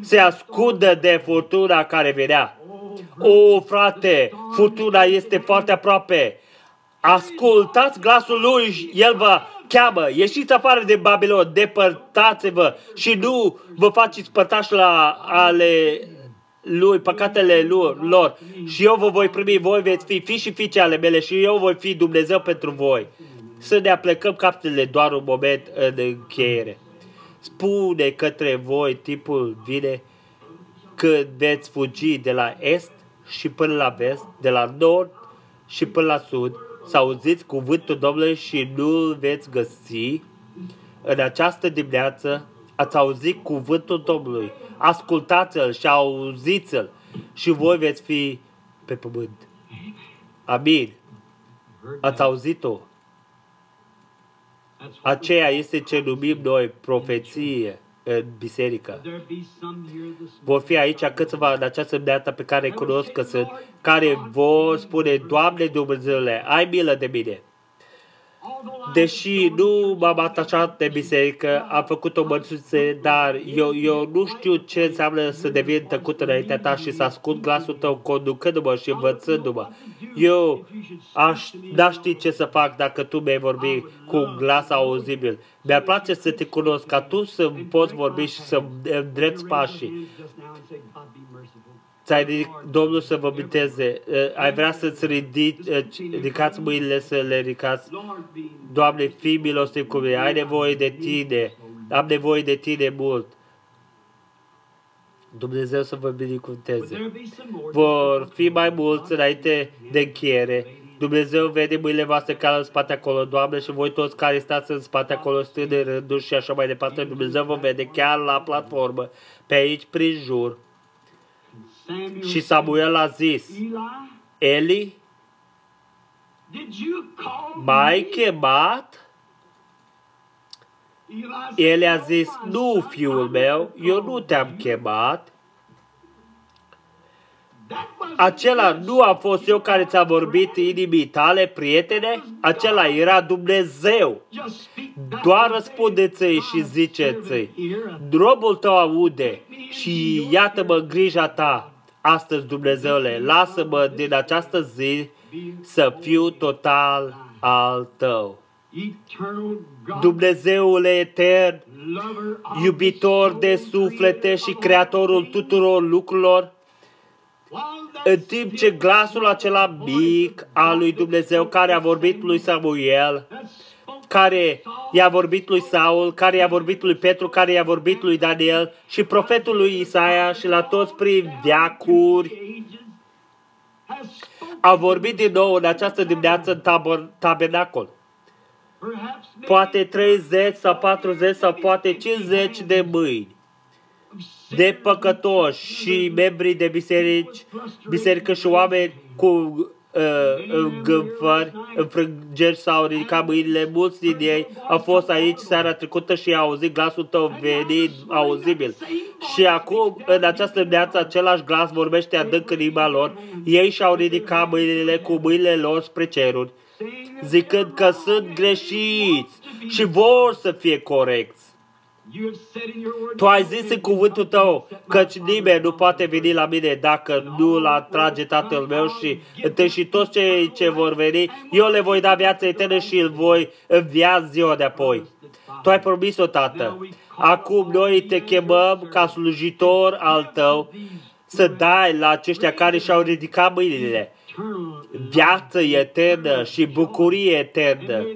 se ascundă de furtuna care venea. O, frate, furtuna este foarte aproape. Ascultați glasul lui, el vă cheamă, ieșiți afară de Babilon, depărtați-vă și nu vă faceți părtași la ale lui, păcatele lor. Și eu vă voi primi, voi veți fi fiși și fiice ale mele și eu voi fi Dumnezeu pentru voi. Să ne aplecăm captele doar un moment în încheiere. Spune către voi, timpul vine când veți fugi de la est și până la vest, de la nord și până la sud, să auziți cuvântul Domnului și nu-l veți găsi. În această dimineață ați auzit cuvântul Domnului. Ascultați-l și auziți-l și voi veți fi pe pământ. Amin. Ați auzit-o. Aceea este ce numim noi profeție în biserică. Vor fi aici câțiva în această dată pe care cunosc că sunt, care vor spune, Doamne Dumnezeule, ai milă de mine. Deși nu m-am atașat de biserică, am făcut o mărțuță, dar eu nu știu ce înseamnă să devin tăcut înaintea ta și să ascult glasul tău conducându-mă și învățându-mă. Eu n-aș ști ce să fac dacă tu mi-ai vorbi cu un glas auzibil. Mi-ar place să te cunosc, ca tu să poți vorbi și să îndrepți pașii. Domnul să vă minteze, ai vrea să-ți ridicați mâinile, să le ridicați. Doamne, fii milostiv cu mine, ai nevoie de Tine, am nevoie de Tine mult. Dumnezeu să vă binecuvânteze. Vor fi mai mulți înainte de încheiere. Dumnezeu vede mâinile voastre care în spate acolo, Doamne, și voi toți care stați în spate acolo, stând în rânduri și așa mai departe. Dumnezeu vă vede chiar la platformă, pe aici, prin jur. Și Samuel a zis, Eli, m-ai chemat? Eli a zis, nu, fiul meu, eu nu te-am chemat. Acela nu a fost eu care ți-a vorbit inimii tale, prietene? Acela era Dumnezeu. Doar răspundeți-i și ziceți-i, robul tău aude și iată-mă grija ta astăzi, Dumnezeule, lasă-mă din această zi să fiu total al tău. Dumnezeule etern, iubitor de suflete și creatorul tuturor lucrurilor, în timp ce glasul acela mic al lui Dumnezeu care a vorbit lui Samuel, care i-a vorbit lui Saul, care i-a vorbit lui Petru, care i-a vorbit lui Daniel și profetul lui Isaia și la toți prin veacuri, a vorbit din nou în această dimineață în tabernacol. Poate 30 sau 40 sau poate 50 de mâini de păcătoși și membrii de biserică și oameni cu înfrângeri s-au ridicat mâinile. Mulți din ei au fost aici seara trecută și au auzit glasul tău venind auzibil. Și acum, în această dimineață, același glas vorbește adânc în inima lor. Ei și-au ridicat mâinile cu mâinile lor spre ceruri, zicând că sunt greșiți și vor să fie corecți. Tu ai zis în cuvântul tău, căci nimeni nu poate veni la mine dacă nu l-a trage Tatăl meu și întâi și toți cei ce vor veni, eu le voi da viața eternă și îl voi învia ziua de-apoi. Tu ai promis-o, Tată. Acum noi te chemăm ca slujitor al tău să dai la aceștia care și-au ridicat mâinile viață eternă și bucurie eternă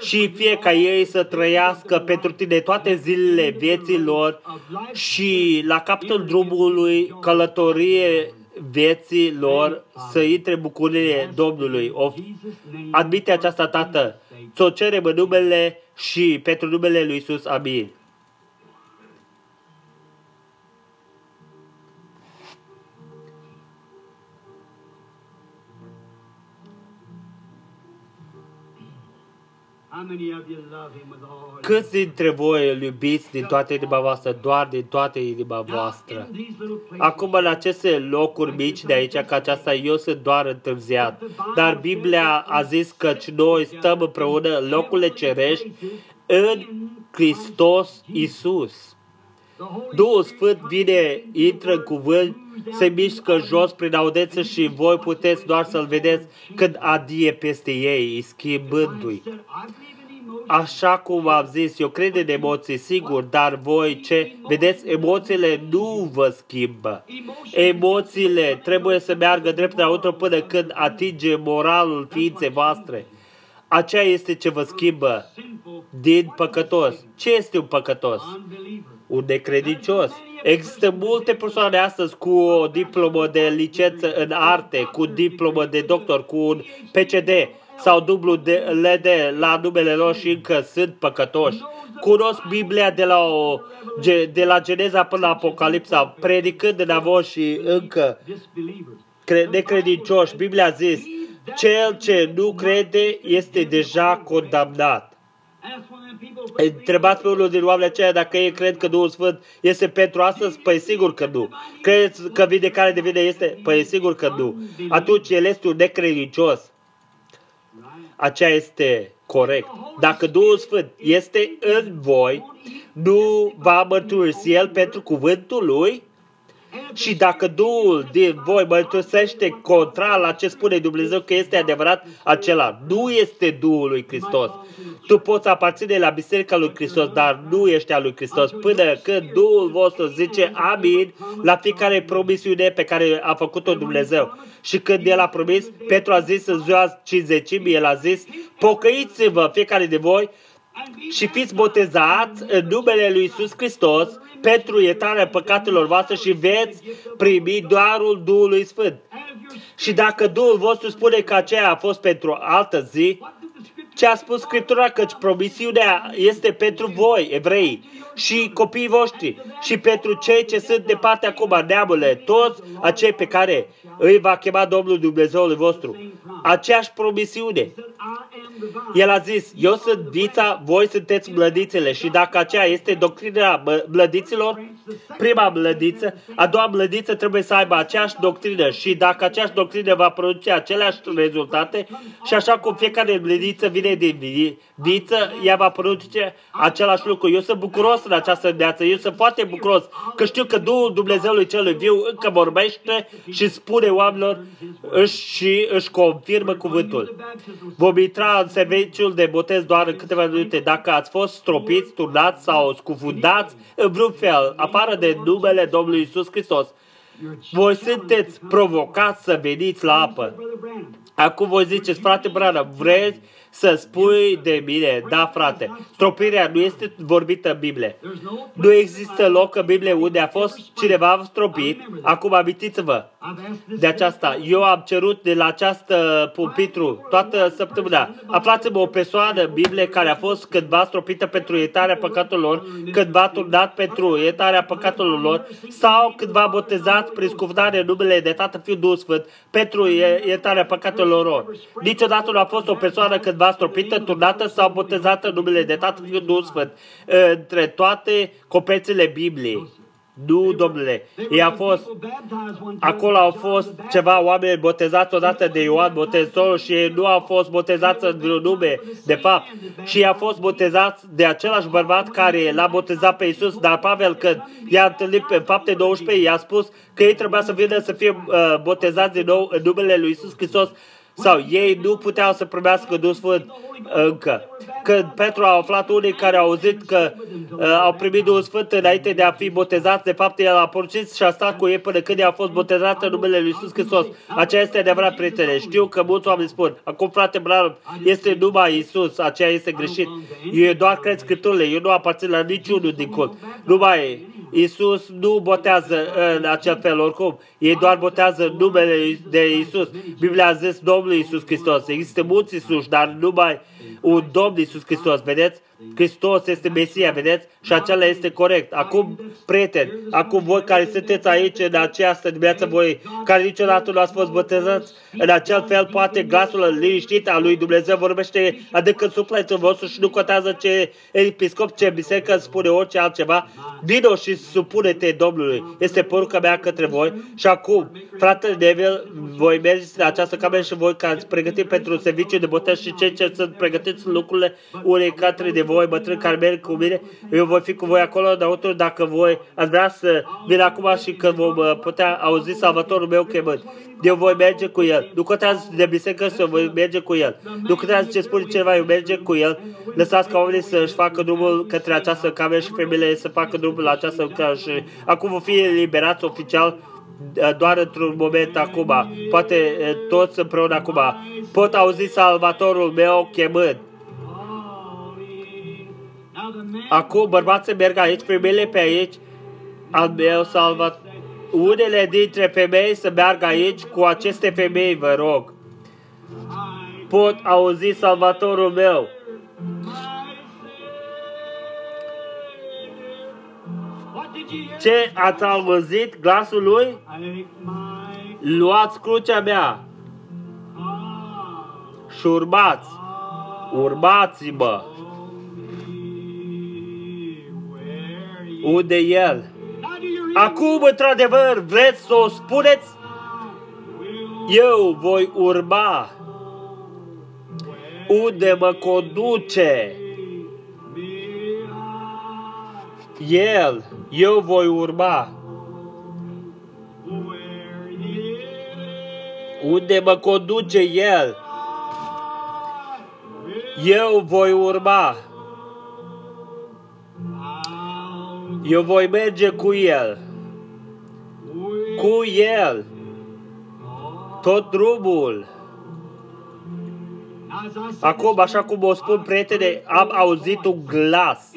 și fie ca ei să trăiască pentru tine toate zilele vieții lor și la capătul drumului călătorie vieții lor să intre bucurie Domnului. Admite aceasta, Tată, ți-o cerem în numele și pentru numele lui Iisus. Amin. Câți dintre voi îl iubiți din toată inima voastră, doar din toată inima voastră? Acum, în aceste locuri mici de aici, ca aceasta, eu sunt doar întârziat. Dar Biblia a zis că noi stăm împreună în locurile cerești în Hristos Iisus. Duhul Sfânt vine, intră în cuvânt, se mișcă jos prin audență și voi puteți doar să-l vedeți când adie peste ei, schimbându-i. Așa cum am zis, eu cred în emoții, sigur, dar voi ce vedeți, emoțiile nu vă schimbă. Emoțiile trebuie să meargă drept înăuntru până când atinge moralul ființei voastre. Aceea este ce vă schimbă din păcătos. Ce este un păcătos? Un necredincios. Există multe persoane astăzi cu o diplomă de licență în arte, cu diplomă de doctor, cu un PCD sau dublu de LED la numele lor și încă sunt păcătoși. Cunosc Biblia de la Geneza până la Apocalipsa, predicând în avos și încă necredincioși. Biblia a zis, cel ce nu crede este deja condamnat. Întrebați pe unul din oamenii aceia dacă ei cred că Duhul Sfânt este pentru astăzi? Păi sigur că nu. Credeți că vindecare de vine este? Păi sigur că nu. Atunci el este un necredincios. Aceea este corect. Dacă Duhul Sfânt este în voi, nu va mărturisi el pentru cuvântul lui? Și dacă Duhul din voi mărturisește contrar la ce spune Dumnezeu că este adevărat, acela nu este Duhul lui Hristos. Tu poți aparține la Biserica lui Hristos, dar nu ești al lui Hristos până când Duhul vostru zice amin la fiecare promisiune pe care a făcut-o Dumnezeu. Și când El a promis, Petru a zis în ziua 50-imii, El a zis, pocăiți-vă fiecare de voi și fiți botezați în numele lui Iisus Hristos pentru iertarea păcatelor voastre și veți primi darul Duhului Sfânt. Și dacă Duhul vostru spune că aceea a fost pentru altă zi, ce a spus Scriptura, căci promisiunea este pentru voi, evrei, și copiii voștri, și pentru cei ce sunt departe acum, neamurile, toți acei pe care îi va chema Domnul Dumnezeul vostru. Aceeași promisiune. El a zis, eu sunt vița, voi sunteți mlădițele. Și dacă aceea este doctrina mlădiților, prima mlădiță, a doua mlădiță trebuie să aibă aceeași doctrină. Și dacă aceeași doctrină va produce aceleași rezultate, și așa cum fiecare mlădiță vine din viță, ea va produce același lucru. Eu sunt bucuros în această viață, eu sunt foarte bucuros că știu că Duhul Dumnezeului Celui Viu încă vorbește și spune oamenilor și își confirmă cuvântul. Vom intra în serviciul de botez doar în câteva minute. Dacă ați fost stropiți, turnați sau scufundați în vreun fel, afară de numele Domnului Iisus Hristos, voi sunteți provocați să veniți la apă. Acum voi ziceți, frate Branham, vrei să spui de mine? Da, frate. Stropirea nu este vorbită în Biblie. Nu există loc în Biblie unde a fost cineva stropit. Acum amintiți-vă de aceasta. Eu am cerut de la această pulpitru toată săptămâna. Aflați-mă o persoană în Biblie care a fost cândva stropită pentru iertarea păcatelor lor, cândva turnat pentru iertarea păcatelor lor sau cândva botezat prin scufundare în numele de Tatăl, Fiul, Duhul Sfânt pentru iertarea păcatelor lor. Niciodată nu a fost o persoană cândva stropită, turnată sau botezată în numele de Tatăl, Fiul, Duhul Sfânt. Între toate coperțile Bibliei. Nu, domnule. Acolo au fost ceva oameni botezați odată de Ioan Botezătorul și ei nu au fost botezați în vreun nume, de fapt. Și ei au fost botezați de același bărbat care l-a botezat pe Iisus, dar Pavel, când i-a întâlnit pe Fapte 19, i-a spus că ei trebuia să vină să fie botezați din nou în numele lui Iisus Hristos, sau ei nu puteau să primească Duhul Sfânt încă. Când Petru a aflat unii care au auzit că au primit Duhul Sfânt înainte de a fi botezați, de fapt el a porcit și a stat cu ei până când i-au fost botezați în numele lui Iisus Hristos. Aceea este adevărat, prietene. Știu că mulți oameni spun, acum frate Branham, este numai Iisus, aceea este greșit. Eu doar cred Scripturile, eu nu aparțin la niciunul din cult. Numai Iisus nu botează în acel fel oricum. Ei doar botează numele de Iisus. Biblia a zis Domnul Iisus Hristos. Există mulți Iisus, dar numai un Domn Iisus Hristos. Vedeți? Hristos este Mesia, vedeți? Și acela este corect. Acum, prieteni, acum voi care sunteți aici în această dimineață, voi care niciodată nu ați fost botezați, în acel fel poate glasul liniștit al lui Dumnezeu vorbește adânc în sufletul vostru și nu contează ce episcop, ce biserică spune orice altceva. Vino și supune-te Domnului. Este porunca mea către voi. Și acum, fratele Neville, voi mergeți în această cameră și voi care ați pregătit pentru serviciu de botez și cei ce sunt pregătiți lucrurile unei către de voi, bătrâni care merg cu mine, eu voi fi cu voi acolo înăuntru, dacă voi ați vrea să vin acum și când vom putea auzi Salvatorul meu chemând. Eu voi merge cu el. Nu contează de biserică să voi merge cu el. Nu contează ce spune cineva, eu merge cu el. Lăsați ca oamenii să-și facă drumul către această cameră și femeile să facă drumul la această cameră. Și acum vom fi eliberați oficial doar într-un moment acum. Poate toți împreună acum. Pot auzi Salvatorul meu chemând. Acum bărbații merg aici, femeile pe aici, al meu salvat. Unele dintre femei să meargă aici cu aceste femei, vă rog. Pot auzi Salvatorul meu. Ce ați auzit glasul lui? Luați crucea mea și urmați. Urmați-mă. Unde el? Acum, într-adevăr, vreți să o spuneți? Eu voi urma unde mă conduce el. Eu voi urma unde mă conduce el. Eu voi urma. Eu voi merge cu el. Cu el. Tot drumul. Acum, așa cum o spun, prietene, am auzit un glas.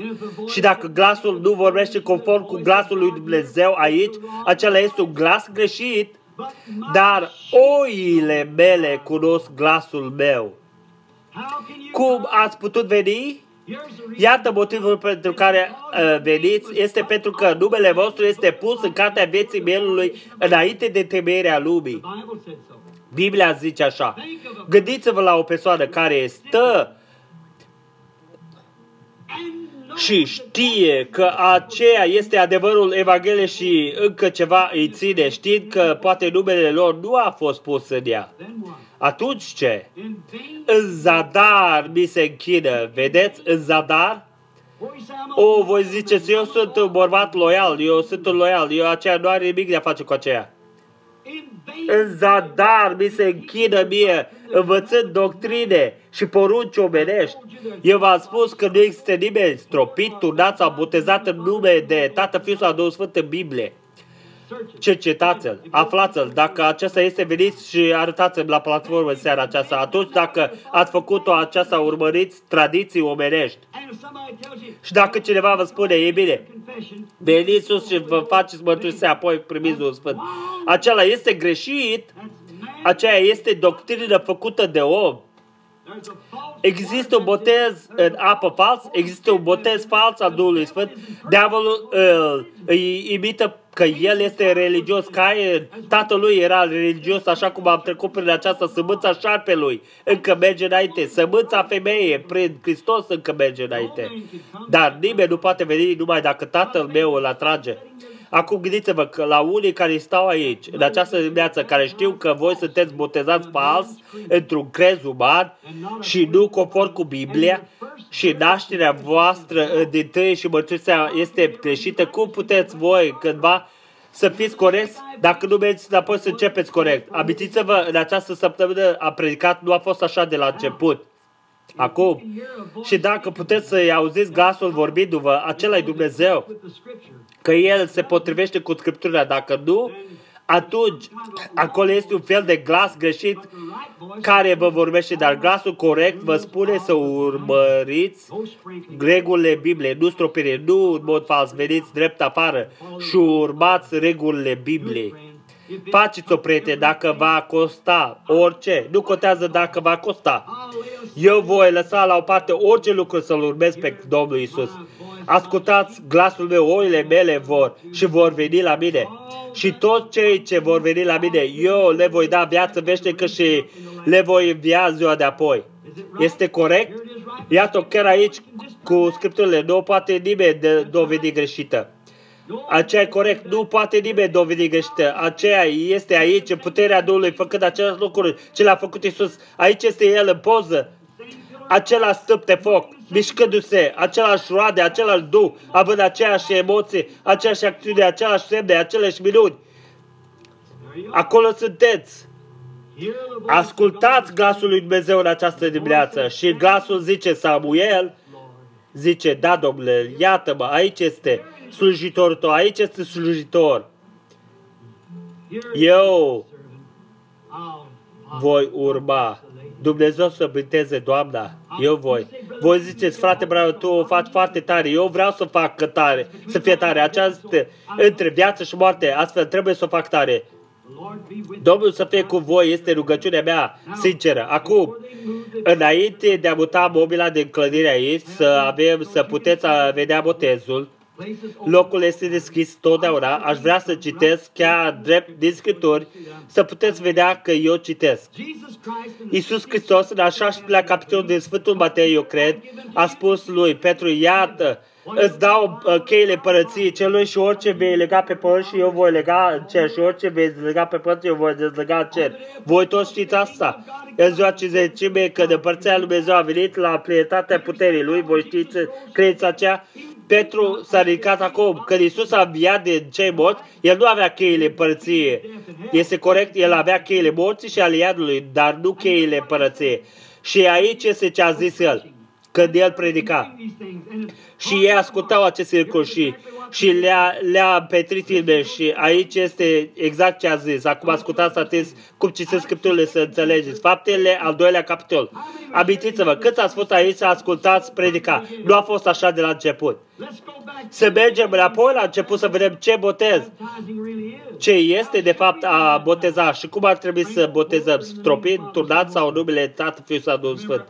Și dacă glasul nu vorbește conform cu glasul lui Dumnezeu aici, acela este un glas greșit. Dar oile mele cunosc glasul meu. Cum ați putut veni? Iată motivul pentru care veniți, este pentru că numele vostru este pus în cartea vieții mielului înainte de temerea lumii. Biblia zice așa. Gândiți-vă la o persoană care stă și știe că aceea este adevărul Evangheliei și încă ceva îi ține, știind că poate numele lor nu a fost pus în ea. Atunci ce? În zadar mi se închină. Vedeți? În zadar? O, voi ziceți, eu sunt un bărbat loial, eu sunt un loial, eu aceea nu are nimic de a face cu aceea. în zadar mi se închină mie, învățând doctrine și porunci omenești. Eu v-am spus că nu există nimeni stropit, turnat sau botezat în nume de Tatăl, Fiul sau Duhul Sfânt în Biblie. Cercetați-l, aflați-l, dacă acesta este, veniți și arătați-l la platformă în seara aceasta. Atunci, dacă ați făcut-o aceasta, urmăriți tradiții omenești. Și dacă cineva vă spune, e bine, veniți sus și vă faceți mărturisire, apoi primiți Duhul Sfânt. Acela este greșit, aceea este doctrină făcută de om. Există un botez în apă fals, există un botez fals al Duhului Sfânt. Diavolul îi imită că el este religios, ca tatălui era religios, așa cum am trecut prin această sămânța șarpelui, încă merge înainte. Sămânța femeie, prin Hristos, încă merge înainte. Dar nimeni nu poate veni numai dacă tatăl meu îl atrage. Acum gândiți-vă că la unii care stau aici, în această dimineață, care știu că voi sunteți botezați fals într-un crez uman și nu conform cu Biblia și nașterea voastră din tâi și mărturisirea este greșită, cum puteți voi cândva să fiți corecți dacă nu mergeți înapoi să începeți corect? Amintiți-vă, în această săptămână am predicat, nu a fost așa de la început. Acum, și dacă puteți să-i auziți glasul vorbindu-vă, acela-i Dumnezeu, că El se potrivește cu Scriptura. Dacă nu, atunci acolo este un fel de glas greșit care vă vorbește, dar glasul corect vă spune să urmăriți regulile Bibliei, nu stropire, nu în mod fals, veniți drept afară și urmați regulile Bibliei. Faceți-o, prieteni, dacă va costa orice. Nu contează dacă va costa. Eu voi lăsa la o parte orice lucru să-L urmez pe Domnul Iisus. Ascultați glasul meu, oile mele vor și vor veni la mine. Și toți cei ce vor veni la mine, eu le voi da viață veșnică și le voi învia ziua de-apoi. Este corect? Iată, chiar aici, cu Scripturile, nu poate nimeni dovedi greșită. Aceea e corect, nu poate nimeni dovedi greșită. Aceea este aici, puterea Duhului, făcând același lucru ce l-a făcut Iisus. Aici este El în poză, același stâlp de foc, mișcându-se, același roade, același Duh, având aceeași emoții, aceeași acțiune, același semne, aceleași minuni. Acolo sunteți. Ascultați glasul lui Dumnezeu în această dimineață. Și glasul zice, Samuel, zice, da, Domnule, iată-mă, aici este slujitorul tău, aici este slujitor. Eu voi urma. Dumnezeu să bânteze, Doamna, eu voi. Voi ziceți, frate Branham, tu o faci foarte tare, eu vreau să fac tare, să fie tare. Aceasta între viață și moarte, astfel trebuie să o fac tare. Domnul să fie cu voi, este rugăciunea mea sinceră. Acum, înainte de a muta mobila din clădirea aici, să puteți vedea botezul, locul este deschis totdeauna. Aș vrea să citesc chiar drept din Scripturi, să puteți vedea că eu citesc. Iisus Hristos, în al 16-lea capitol din Sfântul Matei, eu cred, a spus lui Petru, iată, îți dau cheile părăției celui și orice vei lega pe pământ și eu voi lega în cer și orice vei dezlega pe pământ eu voi dezlega în cer. Voi toți știți asta. În ziua cincizecime, când împărția lui Dumnezeu a venit la plinătatea puterii lui, voi știți, credeți aceea? Petru s-a ridicat acum. Când Iisus a înviat din cei morți, el nu avea cheile împărăției. Este corect, el avea cheile morții și ale iadului, dar nu cheile împărăției. Și aici este ce a zis el, când el predica. Și ei ascultau aceste lucruri și le-a împetrit filme și aici este exact ce a zis. Acum ascultați atenți cum citesc Scripturile să înțelegeți. Faptele, al 2-lea capitol. Amintiți-vă, cât ați fost aici să ascultați predica. Nu a fost așa de la început. Să mergem înapoi la început să vedem ce botez. Ce este de fapt a boteza și cum ar trebui să botezăm. Stropind, turnat sau numele Tatăl, Fiul sau Duhul Sfânt.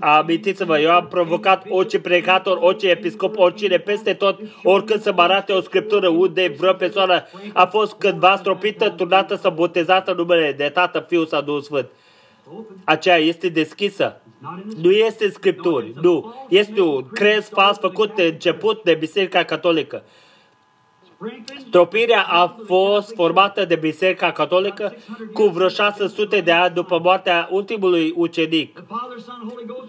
Amintiți-vă, eu am provocat orice predicator, orice episcop, oricine, peste tot, oricând să mă arate o scriptură unde vreo persoană a fost cândva stropită, turnată sau botezată numele de Tatăl, Fiul sau Duhul Sfânt. Aceea este deschisă. Nu este în Scripturi, nu. Este un crez fals făcut de început de Biserica Catolică. Stropirea a fost formată de Biserica Catolică cu vreo 600 de ani după moartea ultimului ucenic.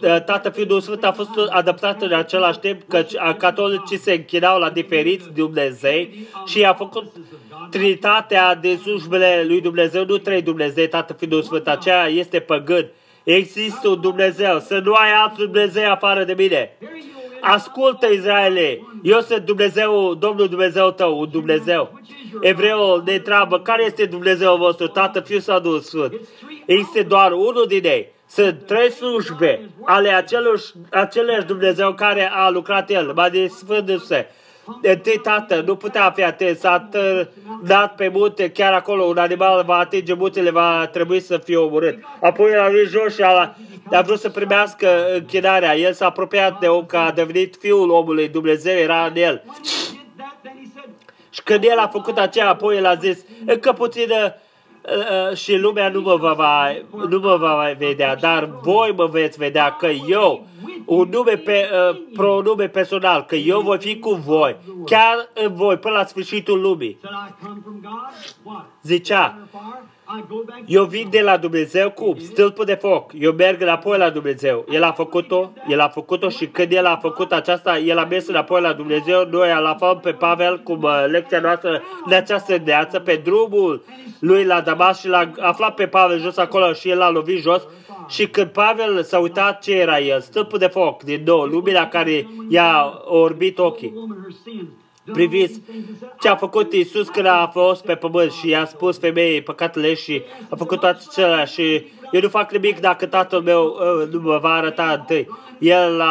Tatăl, Fiul, Duhul Sfânt a fost adaptat în același timp, căci catolicii se închinau la diferiți Dumnezei și a făcut Trinitatea de slujbele lui Dumnezeu, nu trei Dumnezei, Tatăl, Fiul, Sfânt, aceea este păgân. Există un Dumnezeu, să nu ai alt Dumnezeu afară de mine. Ascultă, Israele, eu sunt Dumnezeu, Domnul Dumnezeu tău, un Dumnezeu. Evreul ne întreabă, care este Dumnezeu vostru, Tatăl, Fiul sau Duhul Sfânt? Există doar unul din ei. Sunt trei slujbe ale aceleași Dumnezeu care a lucrat El, manifestându-se. Întâi Tatăl nu putea fi atins, s-a târnat pe munte, chiar acolo un animal va atinge muntele, va trebui să fie omorât. Apoi el a venit jos și a vrut să primească închinarea. El s-a apropiat de om, că a devenit Fiul omului, Dumnezeu era în el. Și când el a făcut aceea, apoi el a zis, încă puțină și lumea nu mă va vedea, dar voi mă veți vedea, că eu, pronume personal, că eu voi fi cu voi, chiar în voi, până la sfârșitul lumii. Zicea, eu vin de la Dumnezeu cum? Stâlpul de foc. Eu merg înapoi la Dumnezeu. El a făcut-o și când el a făcut aceasta, el a mers înapoi la Dumnezeu. Noi îl aflăm pe Pavel, cum lecția noastră de această dimineață, pe drumul lui la Damasc, și l-a aflat pe Pavel jos acolo și el l-a lovit jos. Și când Pavel s-a uitat, ce era el? Stâlpul de foc, din nou, lumina care i-a orbit ochii. Priviți ce a făcut Iisus când a fost pe pământ și i-a spus femeii păcatele și a făcut toate cele și eu nu fac nimic dacă tatăl meu nu mă va arăta întâi. El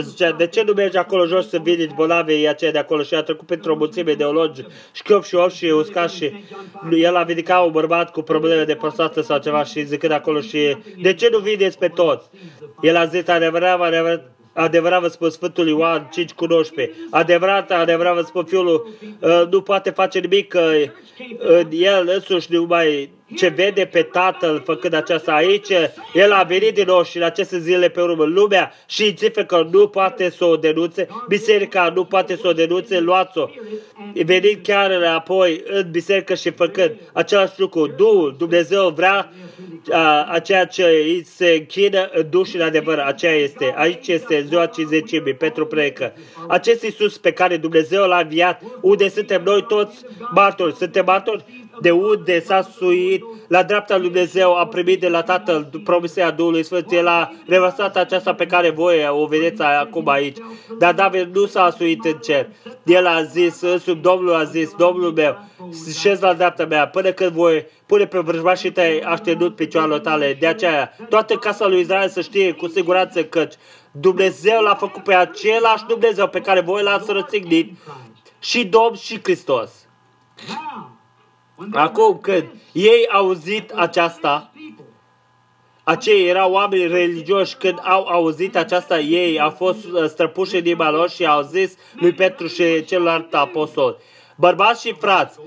zicea, de ce nu mergi acolo jos să vindești bolavii aceia de acolo? Și a trecut pentru o mulțime de ologi, șchiopi și ochi și uscași și el a vindicat un bărbat cu probleme de prostată sau ceva și zicând acolo și de ce nu vindeți pe toți? El a zis, adevărat vă spun, Sfântul Ioan 5:19. Adevărat vă spun, Fiul nu poate face nimic, că în el însuși numai ce vede pe Tatăl făcând aceasta. Aici el a venit din nou și în aceste zile pe urmă lumea științifică că nu poate să o denunțe, biserica nu poate să o denunțe, luați-o. Venind chiar înapoi în biserică și făcând același lucru. Duhul, Dumnezeu vrea aceea ce îi se închină în duh și în adevăr. Aceea este. Aici este ziua 50.000 pentru precă. Acest Iisus pe care Dumnezeu l-a înviat, unde suntem noi toți martori? Suntem martori? De unde s-a suit la dreapta lui Dumnezeu, a primit de la Tatăl promisiunea Duhului Sfânt. El a revărsat aceasta pe care voi o vedeți acum aici. Dar David nu s-a suit în cer. El a zis, însumi Domnul a zis, Domnul meu, șez la dreapta mea, până când voi pune pe vrăjmașii tăi așternut picioarele tale. De aceea, toată casa lui Israel să știe cu siguranță că Dumnezeu l-a făcut pe același Dumnezeu pe care voi l-ați răstignit, și Domn și Hristos. Acum când ei au auzit aceasta, acei erau oameni religioși, când au auzit aceasta, ei au fost străpuși în inima lor și au zis lui Petru și celălalt apostol, bărbați și frați,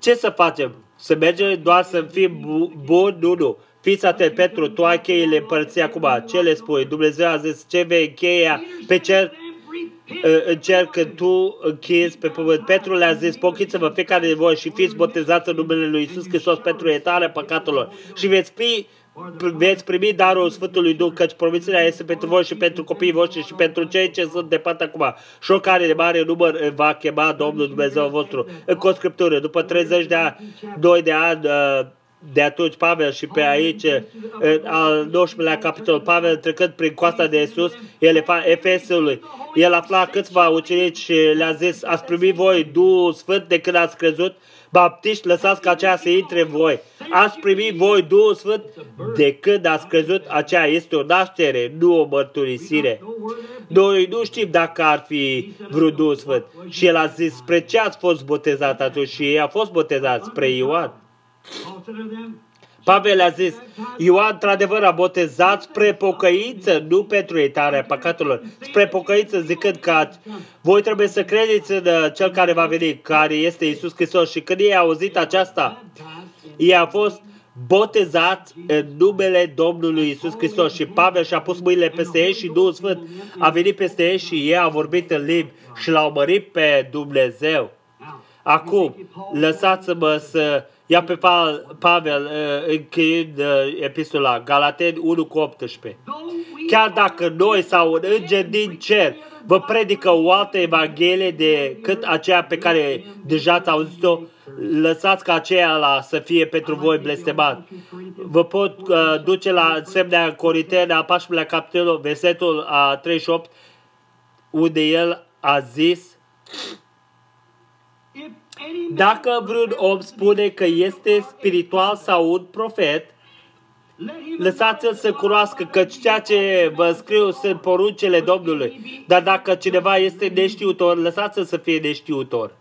ce să facem? Să mergem doar să fim buni? Nu. Fiți atenți, Petru, tu ai cheile împărăției acum. Ce le spui? Dumnezeu a zis, ce vei încheia pe cer? Încerc când tu închizi pe pământ. Petru le-a zis, pocăiți-vă fiecare de voi și fiți botezați în numele lui Iisus Hristos pentru iertarea păcatelor și veți primi darul Sfântului Duh, căci promisiunea este pentru voi și pentru copiii voștri și pentru cei ce sunt departe acum. Și o care de mare număr va chema Domnul Dumnezeu vostru. În conscriptură, după 32 de ani de atunci, Pavel și pe aici, în al 19-lea capitol, Pavel trecând prin coasta de sus, Efesului, el afla câțiva ucenici și le-a zis, ați primit voi Duhul Sfânt de când ați crezut? Baptiști, lăsați ca aceea să intre în voi. Ați primit voi Duhul Sfânt de când ați crezut? Aceea este o naștere, nu o mărturisire. Noi nu știm dacă ar fi vreun Duhul Sfânt. Și el a zis, spre ce ați fost botezat atunci? Și ei au fost botezați spre Ioan. Pavel a zis, Ioan într-adevăr a botezat spre pocăință, nu pentru iertarea păcatelor, spre pocăință, zicând că voi trebuie să credeți în Cel care va veni, care este Iisus Hristos. Și când ei au auzit aceasta, ei au fost botezați în numele Domnului Iisus Hristos. Și Pavel și-a pus mâinile peste ei și Duhul Sfânt a venit peste ei și ei au vorbit în limbi și l-au mărit pe Dumnezeu. Acum, lăsați-mă să ia pe Pavel încheind epistola, Galateni 1:18. Chiar dacă noi sau un înger din cer vă predică o altă evanghelie decât aceea pe care deja ați auzit-o, lăsați ca aceea să fie pentru voi blestemat. Vă pot duce la semnea Corinteni, a 14-lea capitolul, versetul 38, unde el a zis: dacă vreun om spune că este spiritual sau un profet, lăsați-l să cunoască, că ceea ce vă scriu sunt poruncele Domnului. Dar dacă cineva este neștiutor, lăsați-l să fie neștiutor.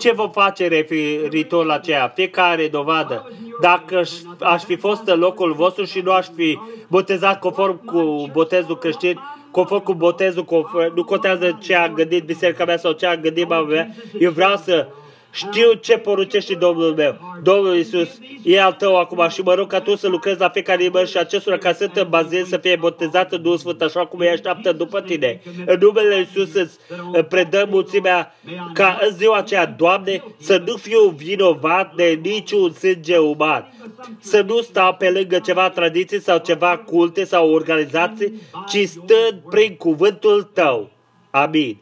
Ce vă face referitor la aceea? Fiecare dovadă. Dacă aș fi fost în locul vostru și nu aș fi botezat conform cu botezul creștin, conform cu botezul, nu contează ce a gândit biserica mea sau ce a gândit mama mea, eu vreau să știu ce poruncește Domnul meu. Domnul Iisus e al tău acum și mă rog ca tu să lucrezi la fiecare inimă și acestora ca sunt în bazin să fie botezat în Duhul Sfânt, așa cum îi așteaptă după tine. În numele Iisus îți predăm mulțimea ca în ziua aceea, Doamne, să nu fiu vinovat de niciun sânge uman. Să nu stau pe lângă ceva tradiții sau ceva culte sau organizații, ci stând prin cuvântul tău. Amin.